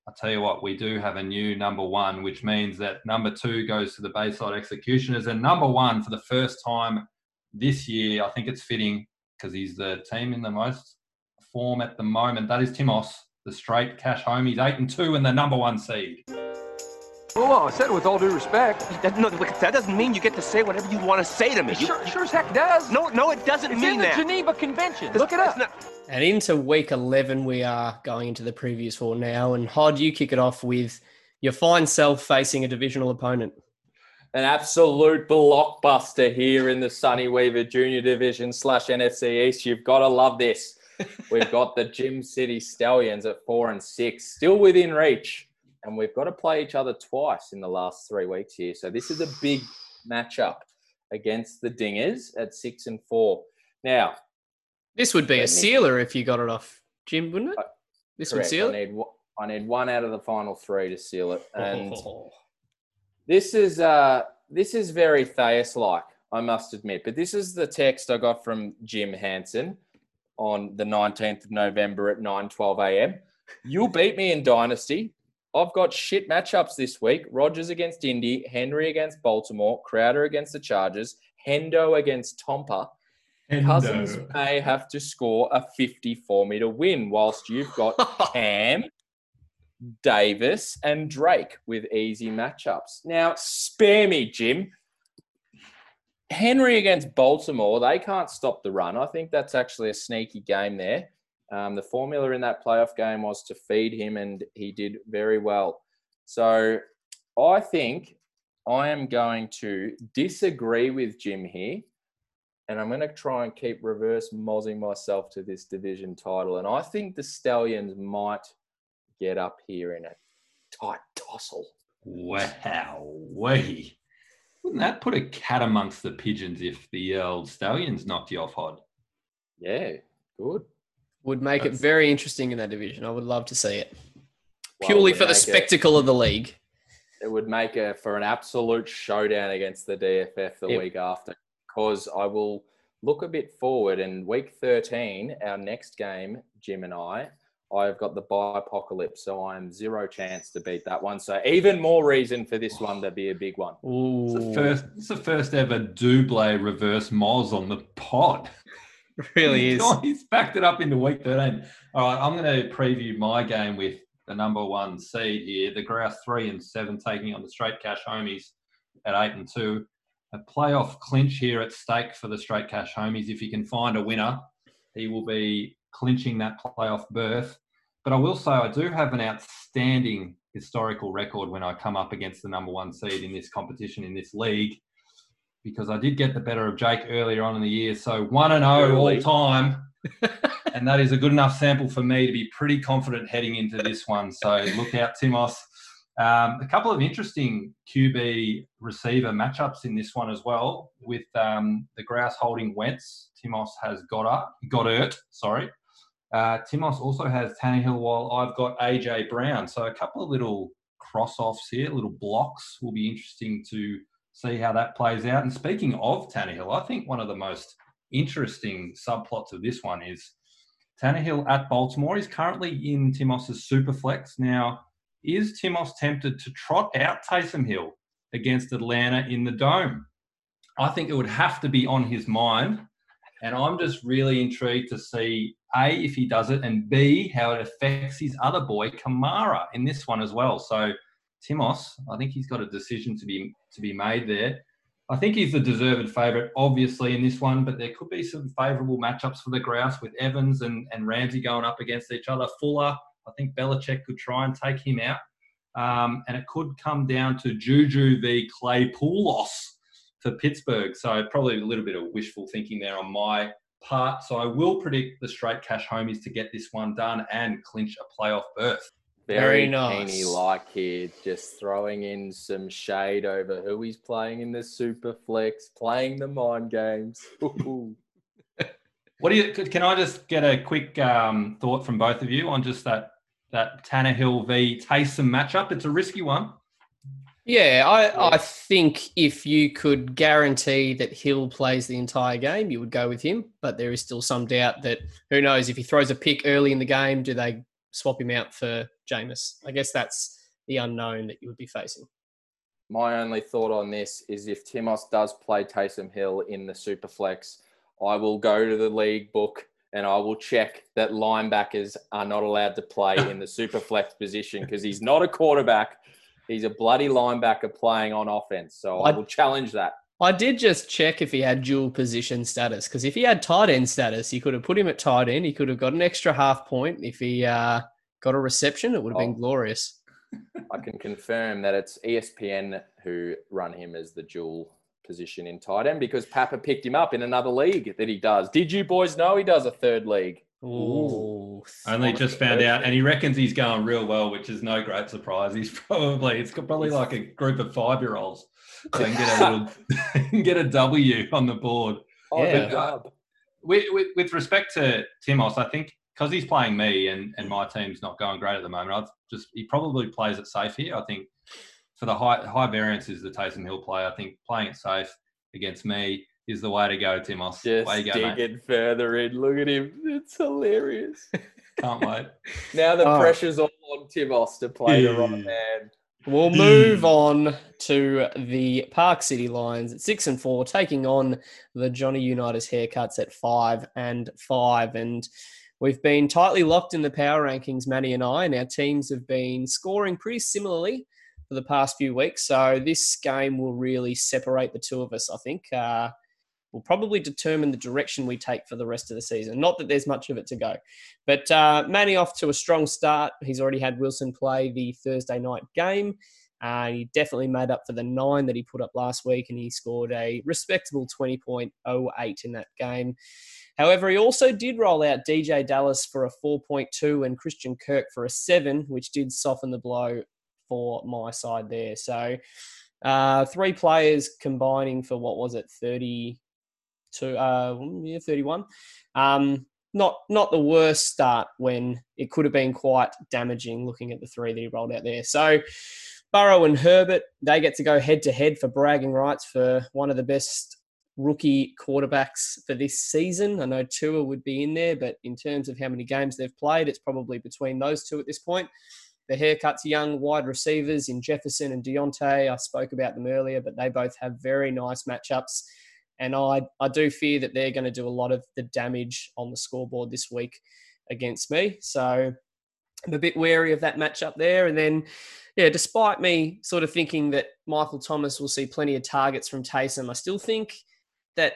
I'll tell you what, we do have a new number 1, which means that number 2 goes to the Bayside Executioners, and number 1 for the first time this year. I think it's fitting because he's the team in the most form at the moment. That is Timos, the straight cash home. He's 8-2 and the number 1 seed. Oh, I said it with all due respect. No, look, that doesn't mean you get to say whatever you want to say to me. It sure as heck does. No, it doesn't mean that. It's in the Geneva Convention. Look it up. And into week 11, we are going into the previews for now. And Hod, you kick it off with your fine self facing a divisional opponent. An absolute blockbuster here in the Sonny Weaver Junior Division / NFC East. You've got to love this. We've got the Jim City Stallions at 4-6, still within reach. And we've got to play each other twice in the last 3 weeks here. So this is a big matchup against the Dingers at 6-4. Now, this would be a sealer if you got it off Jim, wouldn't it? This correct. Would seal it? I need one out of the final three to seal it. And this is very Thais-like, I must admit. But this is the text I got from Jim Hansen on the 19th of November at 9:12 a.m. You beat me in Dynasty. I've got shit matchups this week. Rodgers against Indy, Henry against Baltimore, Crowder against the Chargers, Hendo against Tompa. Hendo. Cousins may have to score a 50 for me to win, whilst you've got Cam, Davis, and Drake with easy matchups. Now, spare me, Jim. Henry against Baltimore, they can't stop the run. I think that's actually a sneaky game there. The formula in that playoff game was to feed him, and he did very well. So I think I am going to disagree with Jim here, and I'm going to try and keep reverse mozzing myself to this division title. And I think the Stallions might get up here in a tight tussle. Wow-wee. Wouldn't that put a cat amongst the pigeons if the old Stallions knocked you off, Hod? Yeah, good. Would make it very interesting in that division. I would love to see it. Purely for the spectacle of the league. It would make it for an absolute showdown against the DFF the week after, because I will look a bit forward. And week 13, our next game, Jim and I've got the Bipocalypse, so I'm zero chance to beat that one. So even more reason for this one to be a big one. Ooh. It's the first ever Dublé reverse Moz on the pod. It really is. He's backed it up into week 13. All right, I'm going to preview my game with the number one seed here, the Grouse 3-7, taking on the Straight Cash Homies at 8-2. A playoff clinch here at stake for the Straight Cash Homies. If he can find a winner, he will be clinching that playoff berth. But I will say I do have an outstanding historical record when I come up against the number one seed in this competition, in this league, because I did get the better of Jake earlier on in the year. So 1-0 all time. And that is a good enough sample for me to be pretty confident heading into this one. So look out, Timos. A couple of interesting QB receiver matchups in this one as well, with the Grouse holding Wentz. Timos has Goddard. Timos also has Tannehill, while I've got AJ Brown. So a couple of little cross-offs here, little blocks, will be interesting to see how that plays out. And speaking of Tannehill, I think one of the most interesting subplots of this one is Tannehill at Baltimore. He's currently in Timos's Superflex. Now, is Timos tempted to trot out Taysom Hill against Atlanta in the Dome? I think it would have to be on his mind. And I'm just really intrigued to see, A, if he does it, and B, how it affects his other boy, Kamara, in this one as well. So Timos, I think he's got a decision to be made there. I think he's the deserved favourite, obviously, in this one, but there could be some favourable matchups for the Grouse with Evans and Ramsey going up against each other. Fuller, I think Belichick could try and take him out. And it could come down to Juju v. Claypoulos for Pittsburgh. So probably a little bit of wishful thinking there on my part. So I will predict the Straight Cash Homies to get this one done and clinch a playoff berth. Very nice. Keeney-like here, just throwing in some shade over who he's playing in the super flex, playing the mind games. Can I just get a quick thought from both of you on just that Tannehill v. Taysom matchup? It's a risky one. Yeah, I think if you could guarantee that Hill plays the entire game, you would go with him. But there is still some doubt that who knows if he throws a pick early in the game, do they swap him out for Jameis? I guess that's the unknown that you would be facing. My only thought on this is if Timos does play Taysom Hill in the Superflex, I will go to the league book and I will check that linebackers are not allowed to play in the Superflex position because he's not a quarterback. He's a bloody linebacker playing on offense. So I will challenge that. I did just check if he had dual position status, because if he had tight end status, he could have put him at tight end. He could have got an extra half point. If he got a reception, it would have been glorious. I can confirm that it's ESPN who run him as the dual position in tight end, because Papa picked him up in another league that he does. Did you boys know he does a third league? Ooh. Only just found out, and he reckons he's going real well, which is no great surprise. It's probably like a group of 5-year-olds. So they can get a W on the board. Oh, yeah. With respect to Timos, I think because he's playing me and my team's not going great at the moment, he probably plays it safe here. I think for the high variance is the Taysom Hill play. I think playing it safe against me is the way to go, Timos. Just way to go, digging further in. Look at him. It's hilarious. Can't wait. Now the pressure's all on Timos to play the right man. We'll move on to the Park City Lions at 6-4, taking on the Johnny Unitas Haircuts at 5-5. And we've been tightly locked in the power rankings, Manny and I, and our teams have been scoring pretty similarly for the past few weeks. So this game will really separate the two of us, I think. Will probably determine the direction we take for the rest of the season. Not that there's much of it to go. But Manny off to a strong start. He's already had Wilson play the Thursday night game. He definitely made up for the 9 that he put up last week, and he scored a respectable 20.08 in that game. However, he also did roll out DJ Dallas for a 4.2 and Christian Kirk for a 7, which did soften the blow for my side there. So 3 players combining for, 31. Not the worst start when it could have been quite damaging looking at the 3 that he rolled out there. So Burrow and Herbert, they get to go head-to-head for bragging rights for one of the best rookie quarterbacks for this season. I know Tua would be in there, but in terms of how many games they've played, it's probably between those two at this point. The Haircuts young wide receivers in Jefferson and Deontay, I spoke about them earlier, but they both have very nice matchups. And I do fear that they're going to do a lot of the damage on the scoreboard this week against me. So I'm a bit wary of that matchup there. And then, despite me sort of thinking that Michael Thomas will see plenty of targets from Taysom, I still think that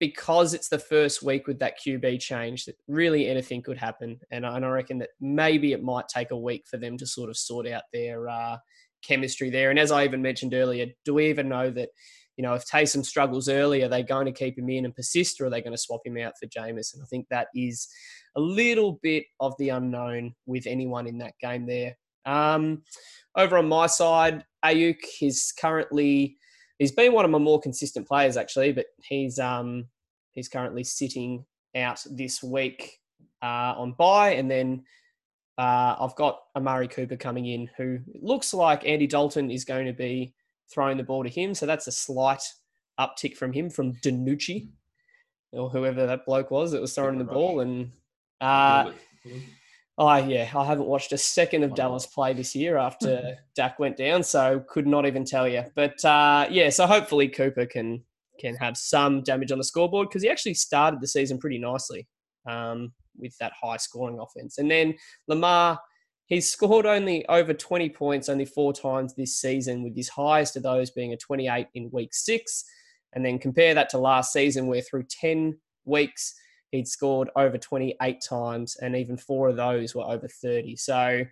because it's the first week with that QB change, that really anything could happen. And I reckon that maybe it might take a week for them to sort of sort out their chemistry there. And as I even mentioned earlier, do we even know that, if Taysom struggles early, are they going to keep him in and persist, or are they going to swap him out for Jameis? And I think that is a little bit of the unknown with anyone in that game there. Over on my side, Ayuk is currently, he's been one of my more consistent players actually, but he's currently sitting out this week on bye. And then I've got Amari Cooper coming in, who looks like Andy Dalton is going to be throwing the ball to him. So that's a slight uptick from him, from Danucci or whoever that bloke was that was throwing the ball. And I haven't watched a second of Dallas play this year after Dak went down, so could not even tell you. But so hopefully Cooper can have some damage on the scoreboard, because he actually started the season pretty nicely with that high scoring offense. And then Lamar, he's scored only over 20 points only 4 times this season, with his highest of those being a 28 in week 6. And then compare that to last season, where through 10 weeks, he'd scored over 28 times, and even 4 of those were over 30. So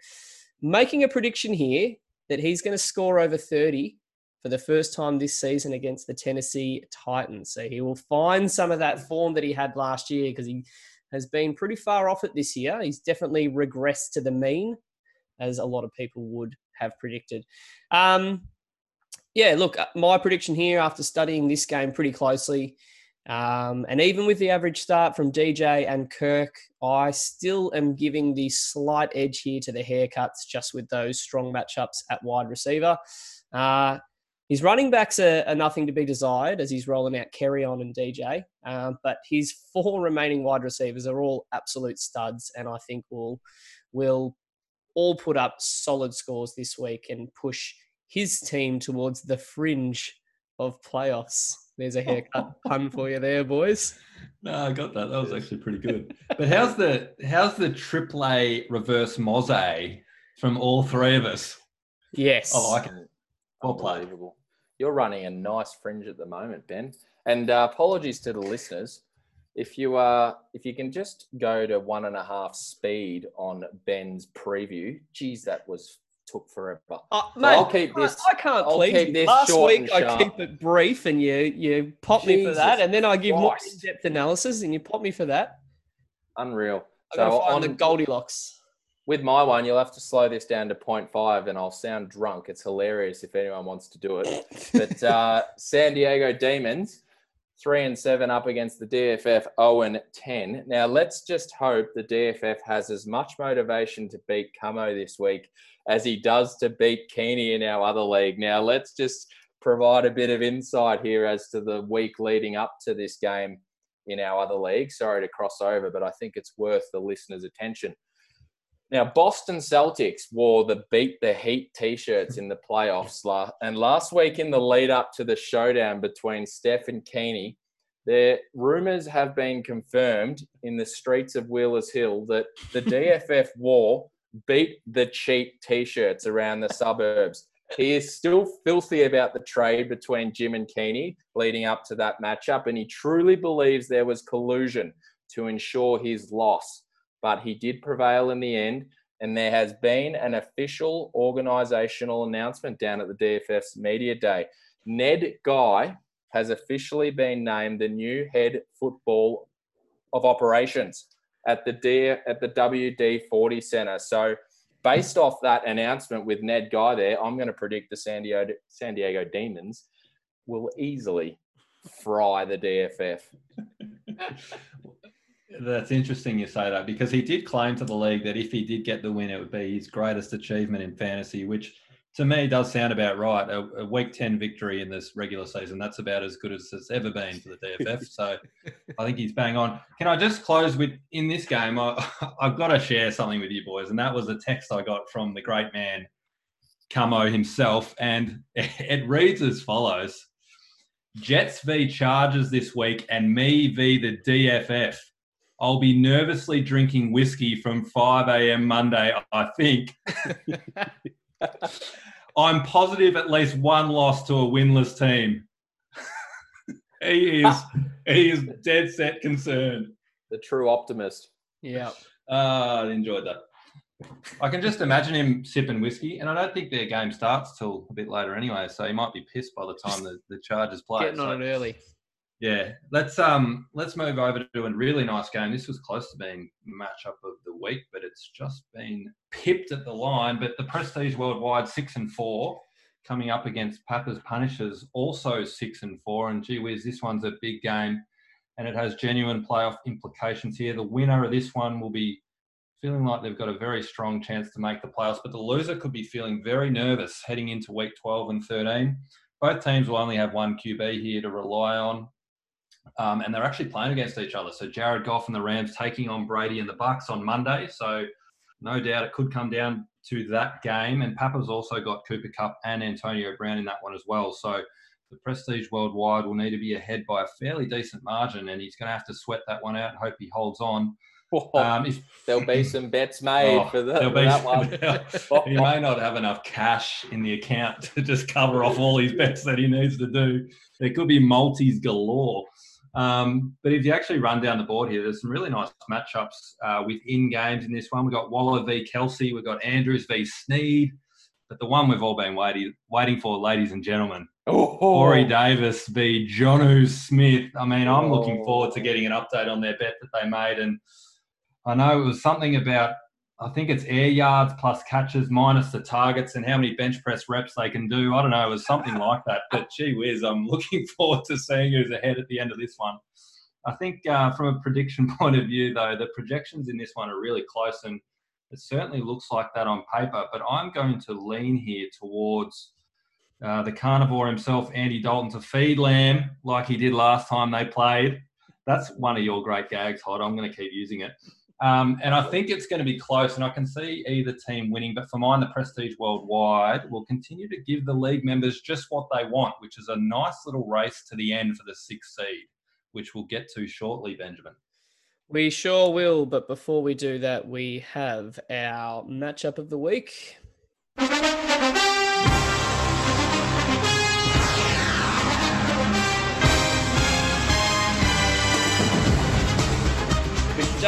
making a prediction here that he's going to score over 30 for the first time this season against the Tennessee Titans. So he will find some of that form that he had last year, because he has been pretty far off it this year. He's definitely regressed to the mean, as a lot of people would have predicted. My prediction here, after studying this game pretty closely, and even with the average start from DJ and Kirk, I still am giving the slight edge here to the Haircuts, just with those strong matchups at wide receiver. His running backs are nothing to be desired, as he's rolling out Kerryon and DJ, but his 4 remaining wide receivers are all absolute studs, and I think will all put up solid scores this week and push his team towards the fringe of playoffs. There's a haircut pun for you there, boys. No, I got that. That was actually pretty good. But how's the triple A reverse mozzie from all three of us? Yes. I like it. Well played. You're running a nice fringe at the moment, Ben. And apologies to the listeners. If you can just go to 1.5 speed on Ben's preview, geez, that took forever. Mate, I'll keep this. I can't please you. Last week I keep it brief, and you pop me for that, and then I give more in-depth analysis, and you pop me for that. Unreal. I gotta find the Goldilocks. With my one, you'll have to slow this down to 0.5, and I'll sound drunk. It's hilarious if anyone wants to do it. But San Diego Demons. 3-7 up against the DFF 0-10. Now, let's just hope the DFF has as much motivation to beat Camo this week as he does to beat Keeney in our other league. Now, let's just provide a bit of insight here as to the week leading up to this game in our other league. Sorry to cross over, but I think it's worth the listeners' attention. Now, Boston Celtics wore the Beat the Heat t-shirts in the playoffs. And last week in the lead up to the showdown between Steph and Keeney, their rumours have been confirmed in the streets of Wheelers Hill that the DFF wore Beat the Cheat t-shirts around the suburbs. He is still filthy about the trade between Jim and Keeney leading up to that matchup, and he truly believes there was collusion to ensure his loss. But he did prevail in the end, and there has been an official organisational announcement down at the DFF's media day. Ned Guy has officially been named the new head football of operations at the WD40 Centre. So based off that announcement with Ned Guy there, I'm going to predict the San Diego Demons will easily fry the DFF. That's interesting you say that, because he did claim to the league that if he did get the win, it would be his greatest achievement in fantasy, which to me does sound about right. A week 10 victory in this regular season, that's about as good as it's ever been for the DFF. So I think he's bang on. Can I just close with, in this game, I've got to share something with you boys, and that was a text I got from the great man, Camo himself, and it reads as follows. Jets v Chargers this week and me v the DFF. I'll be nervously drinking whiskey from 5 a.m. Monday, I think. I'm positive at least one loss to a winless team. He is dead set concerned. The true optimist. Yeah. I enjoyed that. I can just imagine him sipping whiskey, and I don't think their game starts till a bit later anyway, so he might be pissed by the time the Chargers play. Getting on it early. Yeah, let's move over to a really nice game. This was close to being matchup of the week, but it's just been pipped at the line. But the Prestige Worldwide 6-4 coming up against Papa's Punishers, also 6-4. And gee whiz, this one's a big game, and it has genuine playoff implications here. The winner of this one will be feeling like they've got a very strong chance to make the playoffs, but the loser could be feeling very nervous heading into week 12 and 13. Both teams will only have one QB here to rely on. And they're actually playing against each other. So Jared Goff and the Rams taking on Brady and the Bucks on Monday. So no doubt it could come down to that game. And Papa's also got Cooper Cup and Antonio Brown in that one as well. So the Prestige Worldwide will need to be ahead by a fairly decent margin. And he's going to have to sweat that one out and hope he holds on. There'll be some bets made for that one. He may not have enough cash in the account to just cover off all his bets that he needs to do. There could be multis galore. But if you actually run down the board here, there's some really nice matchups within games in this one. We've got Waller v. Kelsey. We've got Andrews v. Sneed. But the one we've all been waiting for, ladies and gentlemen, Corey Davis v. Jonu Smith. I mean, I'm looking forward to getting an update on their bet that they made. And I know it was something about, I think it's air yards plus catches minus the targets and how many bench press reps they can do. I don't know. It was something like that. But gee whiz, I'm looking forward to seeing who's ahead at the end of this one. I think from a prediction point of view, though, the projections in this one are really close. And it certainly looks like that on paper. But I'm going to lean here towards the carnivore himself, Andy Dalton, to feed Lamb like he did last time they played. That's one of your great gags, Hod. I'm going to keep using it. And I think it's going to be close, and I can see either team winning. But for mine, the Prestige Worldwide will continue to give the league members just what they want, which is a nice little race to the end for the sixth seed, which we'll get to shortly, Benjamin. We sure will. But before we do that, we have our matchup of the week.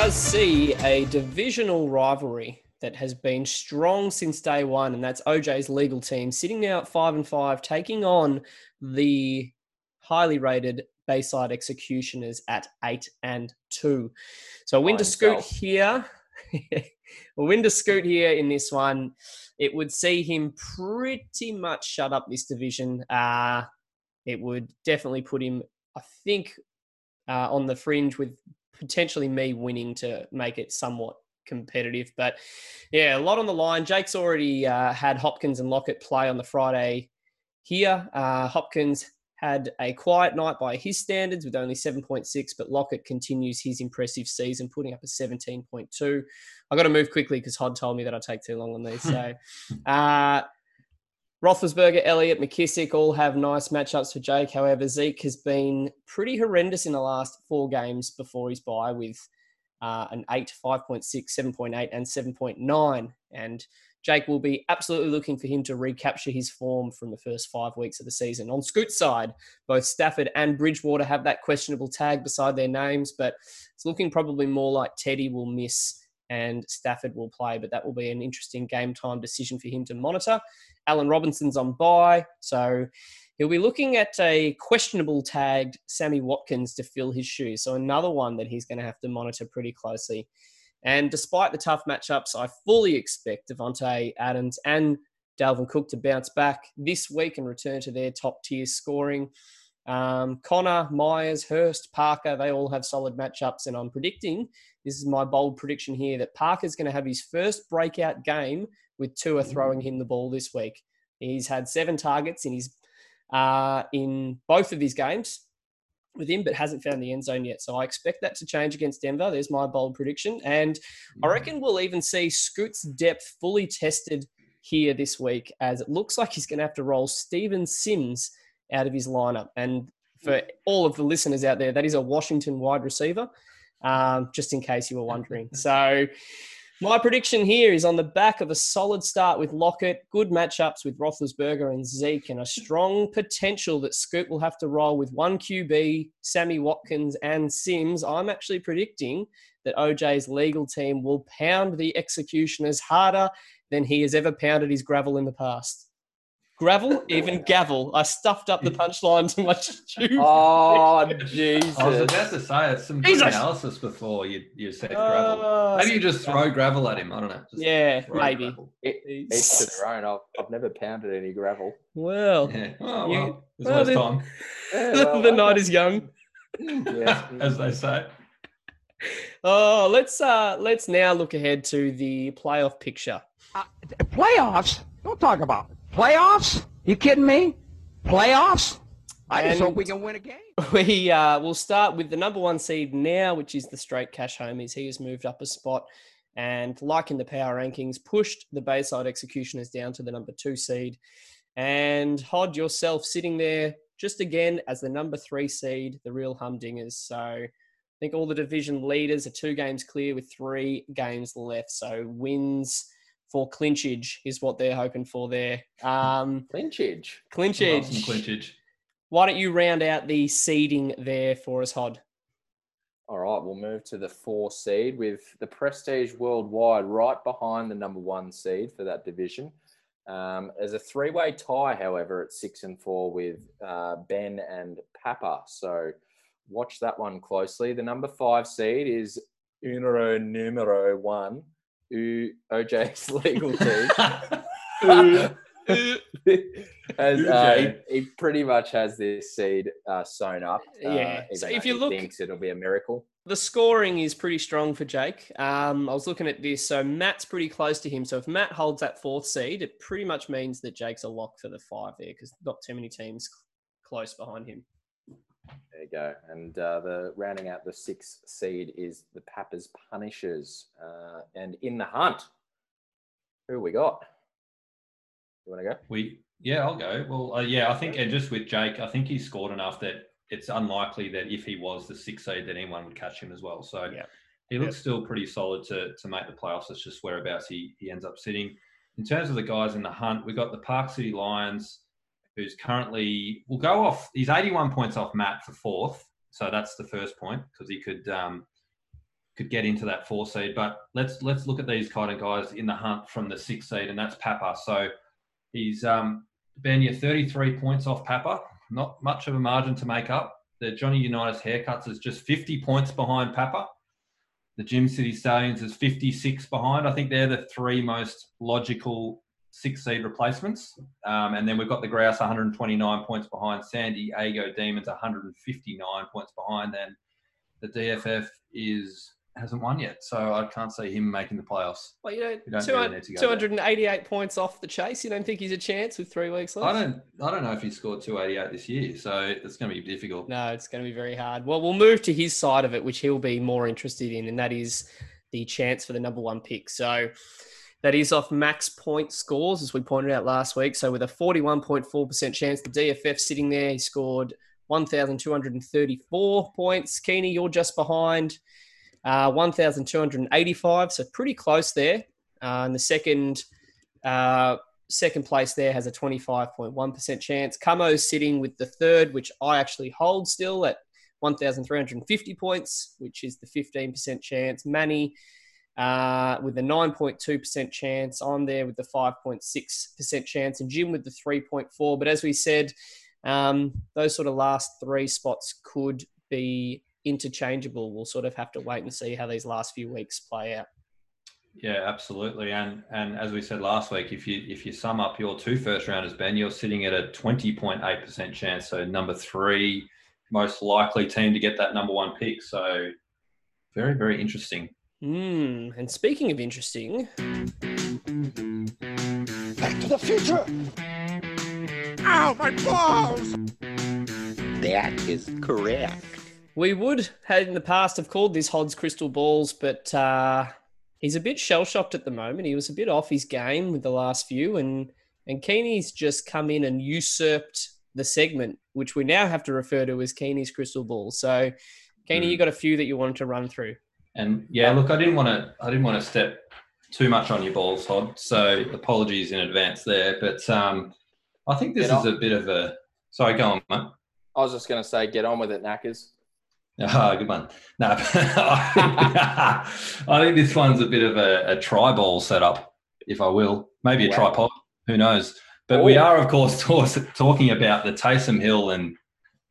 does see a divisional rivalry that has been strong since day one, and that's OJ's legal team sitting now at 5-5, taking on the highly rated Bayside Executioners at 8-2. So a win to Scoot here. A win to Scoot here in this one. It would see him pretty much shut up this division. It would definitely put him, I think, on the fringe with potentially me winning to make it somewhat competitive. But yeah, a lot on the line. Jake's already had Hopkins and Lockett play on the Friday here. Hopkins had a quiet night by his standards with only 7.6, but Lockett continues his impressive season, putting up a 17.2. I got to move quickly because Hod told me that I take too long on these. So Roethlisberger, Elliott, McKissick all have nice matchups for Jake. However, Zeke has been pretty horrendous in the last four games before his bye with an 8, 5.6, 7.8, and 7.9. And Jake will be absolutely looking for him to recapture his form from the first 5 weeks of the season. On Scoot's side, both Stafford and Bridgewater have that questionable tag beside their names, but it's looking probably more like Teddy will miss and Stafford will play, but that will be an interesting game time decision for him to monitor. Allen Robinson's on bye, so he'll be looking at a questionable tagged Sammy Watkins to fill his shoes. So another one that he's going to have to monitor pretty closely. And despite the tough matchups, I fully expect Devontae Adams and Dalvin Cook to bounce back this week and return to their top-tier scoring. Connor, Myers, Hurst, Parker, they all have solid matchups. And I'm predicting, this is my bold prediction here, that Parker's going to have his first breakout game with Tua throwing him the ball this week. He's had 7 targets in his in both of his games with him, but hasn't found the end zone yet. So I expect that to change against Denver. There's my bold prediction. And I reckon we'll even see Scoot's depth fully tested here this week, as it looks like he's going to have to roll Steven Sims out of his lineup. And for all of the listeners out there, that is a Washington wide receiver, just in case you were wondering. So my prediction here is on the back of a solid start with Lockett, good matchups with Roethlisberger and Zeke, and a strong potential that Scoot will have to roll with one QB, Sammy Watkins and Sims. I'm actually predicting that OJ's legal team will pound the Executioners harder than he has ever pounded his gravel in the past. Gravel, even gavel. I stuffed up the punchline to my stupid. Oh, Jesus. I was about to say, it's some good analysis before you said gravel. Maybe you just throw gravel at him. I don't know. Just maybe. Each to their own. I've never pounded any gravel. Well. Yeah. Oh, well. It's last time. Yeah, well, the night is young. Yeah. As they say. Oh, let's now look ahead to the playoff picture. Playoffs? Don't talk about it. Playoffs? You kidding me? Playoffs? I just hope we can win a game. We will start with the number one seed now, which is the Straight Cash Homies. He has moved up a spot and, like in the power rankings, pushed the Bayside Executioners down to the number 2 seed. And Hod, yourself sitting there just again as the number 3 seed, the real humdingers. So I think all the division leaders are 2 games clear with 3 games left. So wins for clinchage is what they're hoping for there. Clinchage. Why don't you round out the seeding there for us, Hod? All right, we'll move to the 4 seed with the Prestige Worldwide right behind the number 1 seed for that division. There's a 3-way tie, however, at 6-4 with Ben and Papa. So watch that one closely. The number 5 seed is numero 1. OJ's legal team he pretty much has this seed sewn up. So if you look, thinks it'll be a miracle. The scoring is pretty strong for Jake. I was looking at this, so Matt's pretty close to him. So if Matt holds that 4th seed, it pretty much means that Jake's a lock for the 5 there, because not too many teams close behind him. There you go. And the rounding out the 6th seed is the Papa's Punishers. And in the hunt, who we got? You want to go? I'll go. Well, I think, and just with Jake, I think he scored enough that it's unlikely that if he was the 6th seed that anyone would catch him as well. So he looks still pretty solid to make the playoffs. It's just whereabouts he ends up sitting. In terms of the guys in the hunt, we got the Park City Lions, who's currently, will go off, he's 81 points off Matt for 4th. So that's the first point, because he could could get into that 4 seed. But let's look at these kind of guys in the hunt from the 6 seed, and that's Papa. So he's Ben, you're 33 points off Papa. Not much of a margin to make up. The Johnny Unitas Haircuts is just 50 points behind Papa. The Jim City Stallions is 56 behind. I think they're the 3 most logical 6 seed replacements. And then we've got the Grouse 129 points behind. San Diego Demons 159 points behind. And the DFF hasn't won yet. So I can't see him making the playoffs. Well, you know, 288 points off the chase. You don't think he's a chance with 3 weeks left? I don't know if he scored 288 this year. So it's going to be difficult. No, it's going to be very hard. Well, we'll move to his side of it, which he'll be more interested in. And that is the chance for the #1 pick. So that is off max point scores, as we pointed out last week. So with a 41.4% chance, the DFF sitting there, he scored 1,234 points. Keeney, you're just behind 1,285, so pretty close there. And the second place there has a 25.1% chance. Camo's sitting with the third, which I actually hold still at 1,350 points, which is the 15% chance. Manny with a 9.2% chance. I'm there with the 5.6% chance, and Jim with the 3.4%. But as we said, those sort of last 3 spots could be interchangeable. We'll sort of have to wait and see how these last few weeks play out. Yeah, absolutely. And as we said last week, if you sum up your 2 first rounders, Ben, you're sitting at a 20.8% chance. So number 3 most likely team to get that #1 pick. So very, very interesting. And speaking of interesting, back to the future. Ow, my balls! That is correct. We would had in the past have called this Hod's Crystal Balls, but he's a bit shell-shocked at the moment. He was a bit off his game with the last few, and Keeney's just come in and usurped the segment, which we now have to refer to as Keeney's Crystal Balls. So, Keeney, you got a few that you wanted to run through. And yeah, look, I didn't want to step too much on your balls, Hod. So apologies in advance there, but I think this is a bit of a... Sorry, go on, mate. I was just going to say, get on with it, knackers. Ah, good one. No, I think this one's a bit of a tri-ball setup, if I will. Maybe a tripod, who knows. But we are, of course, talking about the Taysom Hill and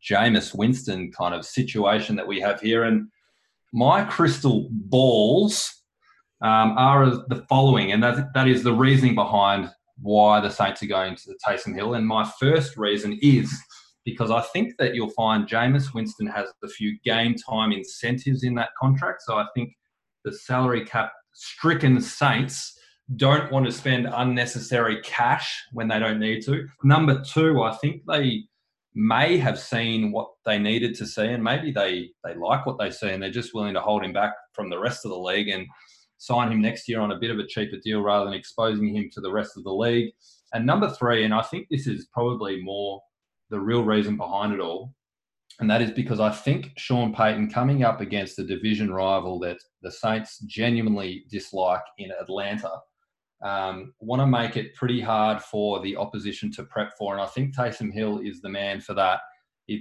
Jameis Winston kind of situation that we have here. And my crystal balls are the following, and that is the reasoning behind why the Saints are going to the Taysom Hill. And my first reason is because I think that you'll find Jameis Winston has a few game time incentives in that contract. So I think the salary cap stricken Saints don't want to spend unnecessary cash when they don't need to. Number 2, I think they may have seen what they needed to see, and maybe they like what they see and they're just willing to hold him back from the rest of the league and sign him next year on a bit of a cheaper deal rather than exposing him to the rest of the league. And number 3, and I think this is probably more the real reason behind it all, and that is because I think Sean Payton coming up against a division rival that the Saints genuinely dislike in Atlanta, want to make it pretty hard for the opposition to prep for. And I think Taysom Hill is the man for that.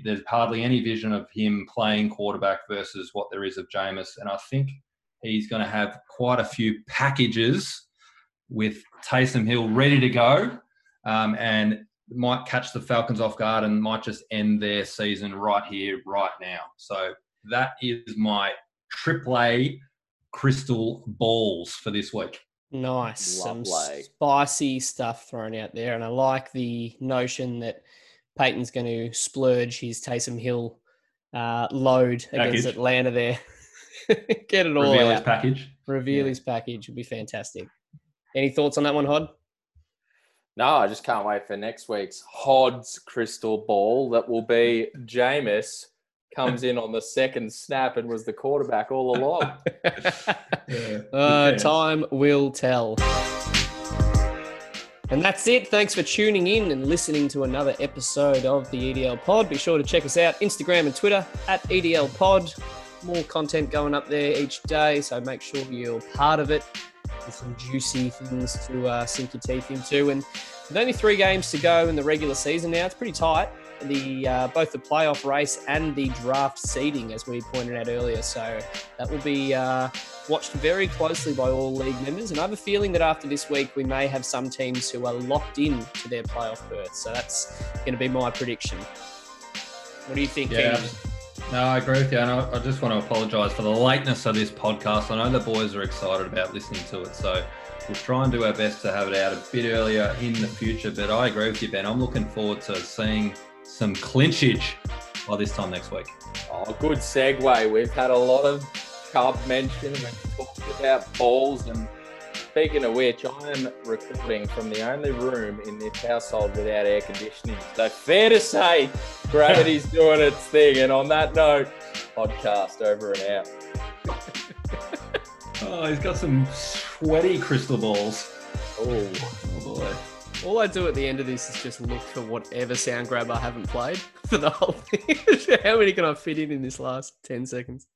There's hardly any vision of him playing quarterback versus what there is of Jameis. And I think he's going to have quite a few packages with Taysom Hill ready to go, and might catch the Falcons off guard and might just end their season right here, right now. So that is my AAA crystal balls for this week. Nice. Lovely. Some spicy stuff thrown out there. And I like the notion that Peyton's going to splurge his Taysom Hill load against Atlanta there. Get it all out. Reveal his package. His package would be fantastic. Any thoughts on that one, Hod? No, I just can't wait for next week's Hod's Crystal Ball. That will be Jameis comes in on the second snap and was the quarterback all along. Time will tell. And that's it. Thanks for tuning in and listening to another episode of the EDL Pod. Be sure to check us out, Instagram and Twitter @EDL Pod. More content going up there each day, so make sure you're part of it. There's some juicy things to sink your teeth into. And With only 3 games to go in the regular season now, it's pretty tight, the both the playoff race and the draft seeding, as we pointed out earlier. So that will be watched very closely by all league members. And I have a feeling that after this week, we may have some teams who are locked in to their playoff berth. So that's going to be my prediction. What do you think, Keeney? No, I agree with you. And I just want to apologise for the lateness of this podcast. I know the boys are excited about listening to it. So we'll try and do our best to have it out a bit earlier in the future. But I agree with you, Ben. I'm looking forward to seeing some clinchage by this time next week. Oh, good segue. We've had a lot of Chubb mention and we've talked about balls. And speaking of which, I am recording from the only room in this household without air conditioning. So fair to say, gravity's doing its thing. And on that note, podcast over and out. Oh, he's got some sweaty crystal balls. Oh boy. All I do at the end of this is just look for whatever sound grab I haven't played for the whole thing. How many can I fit in this last 10 seconds?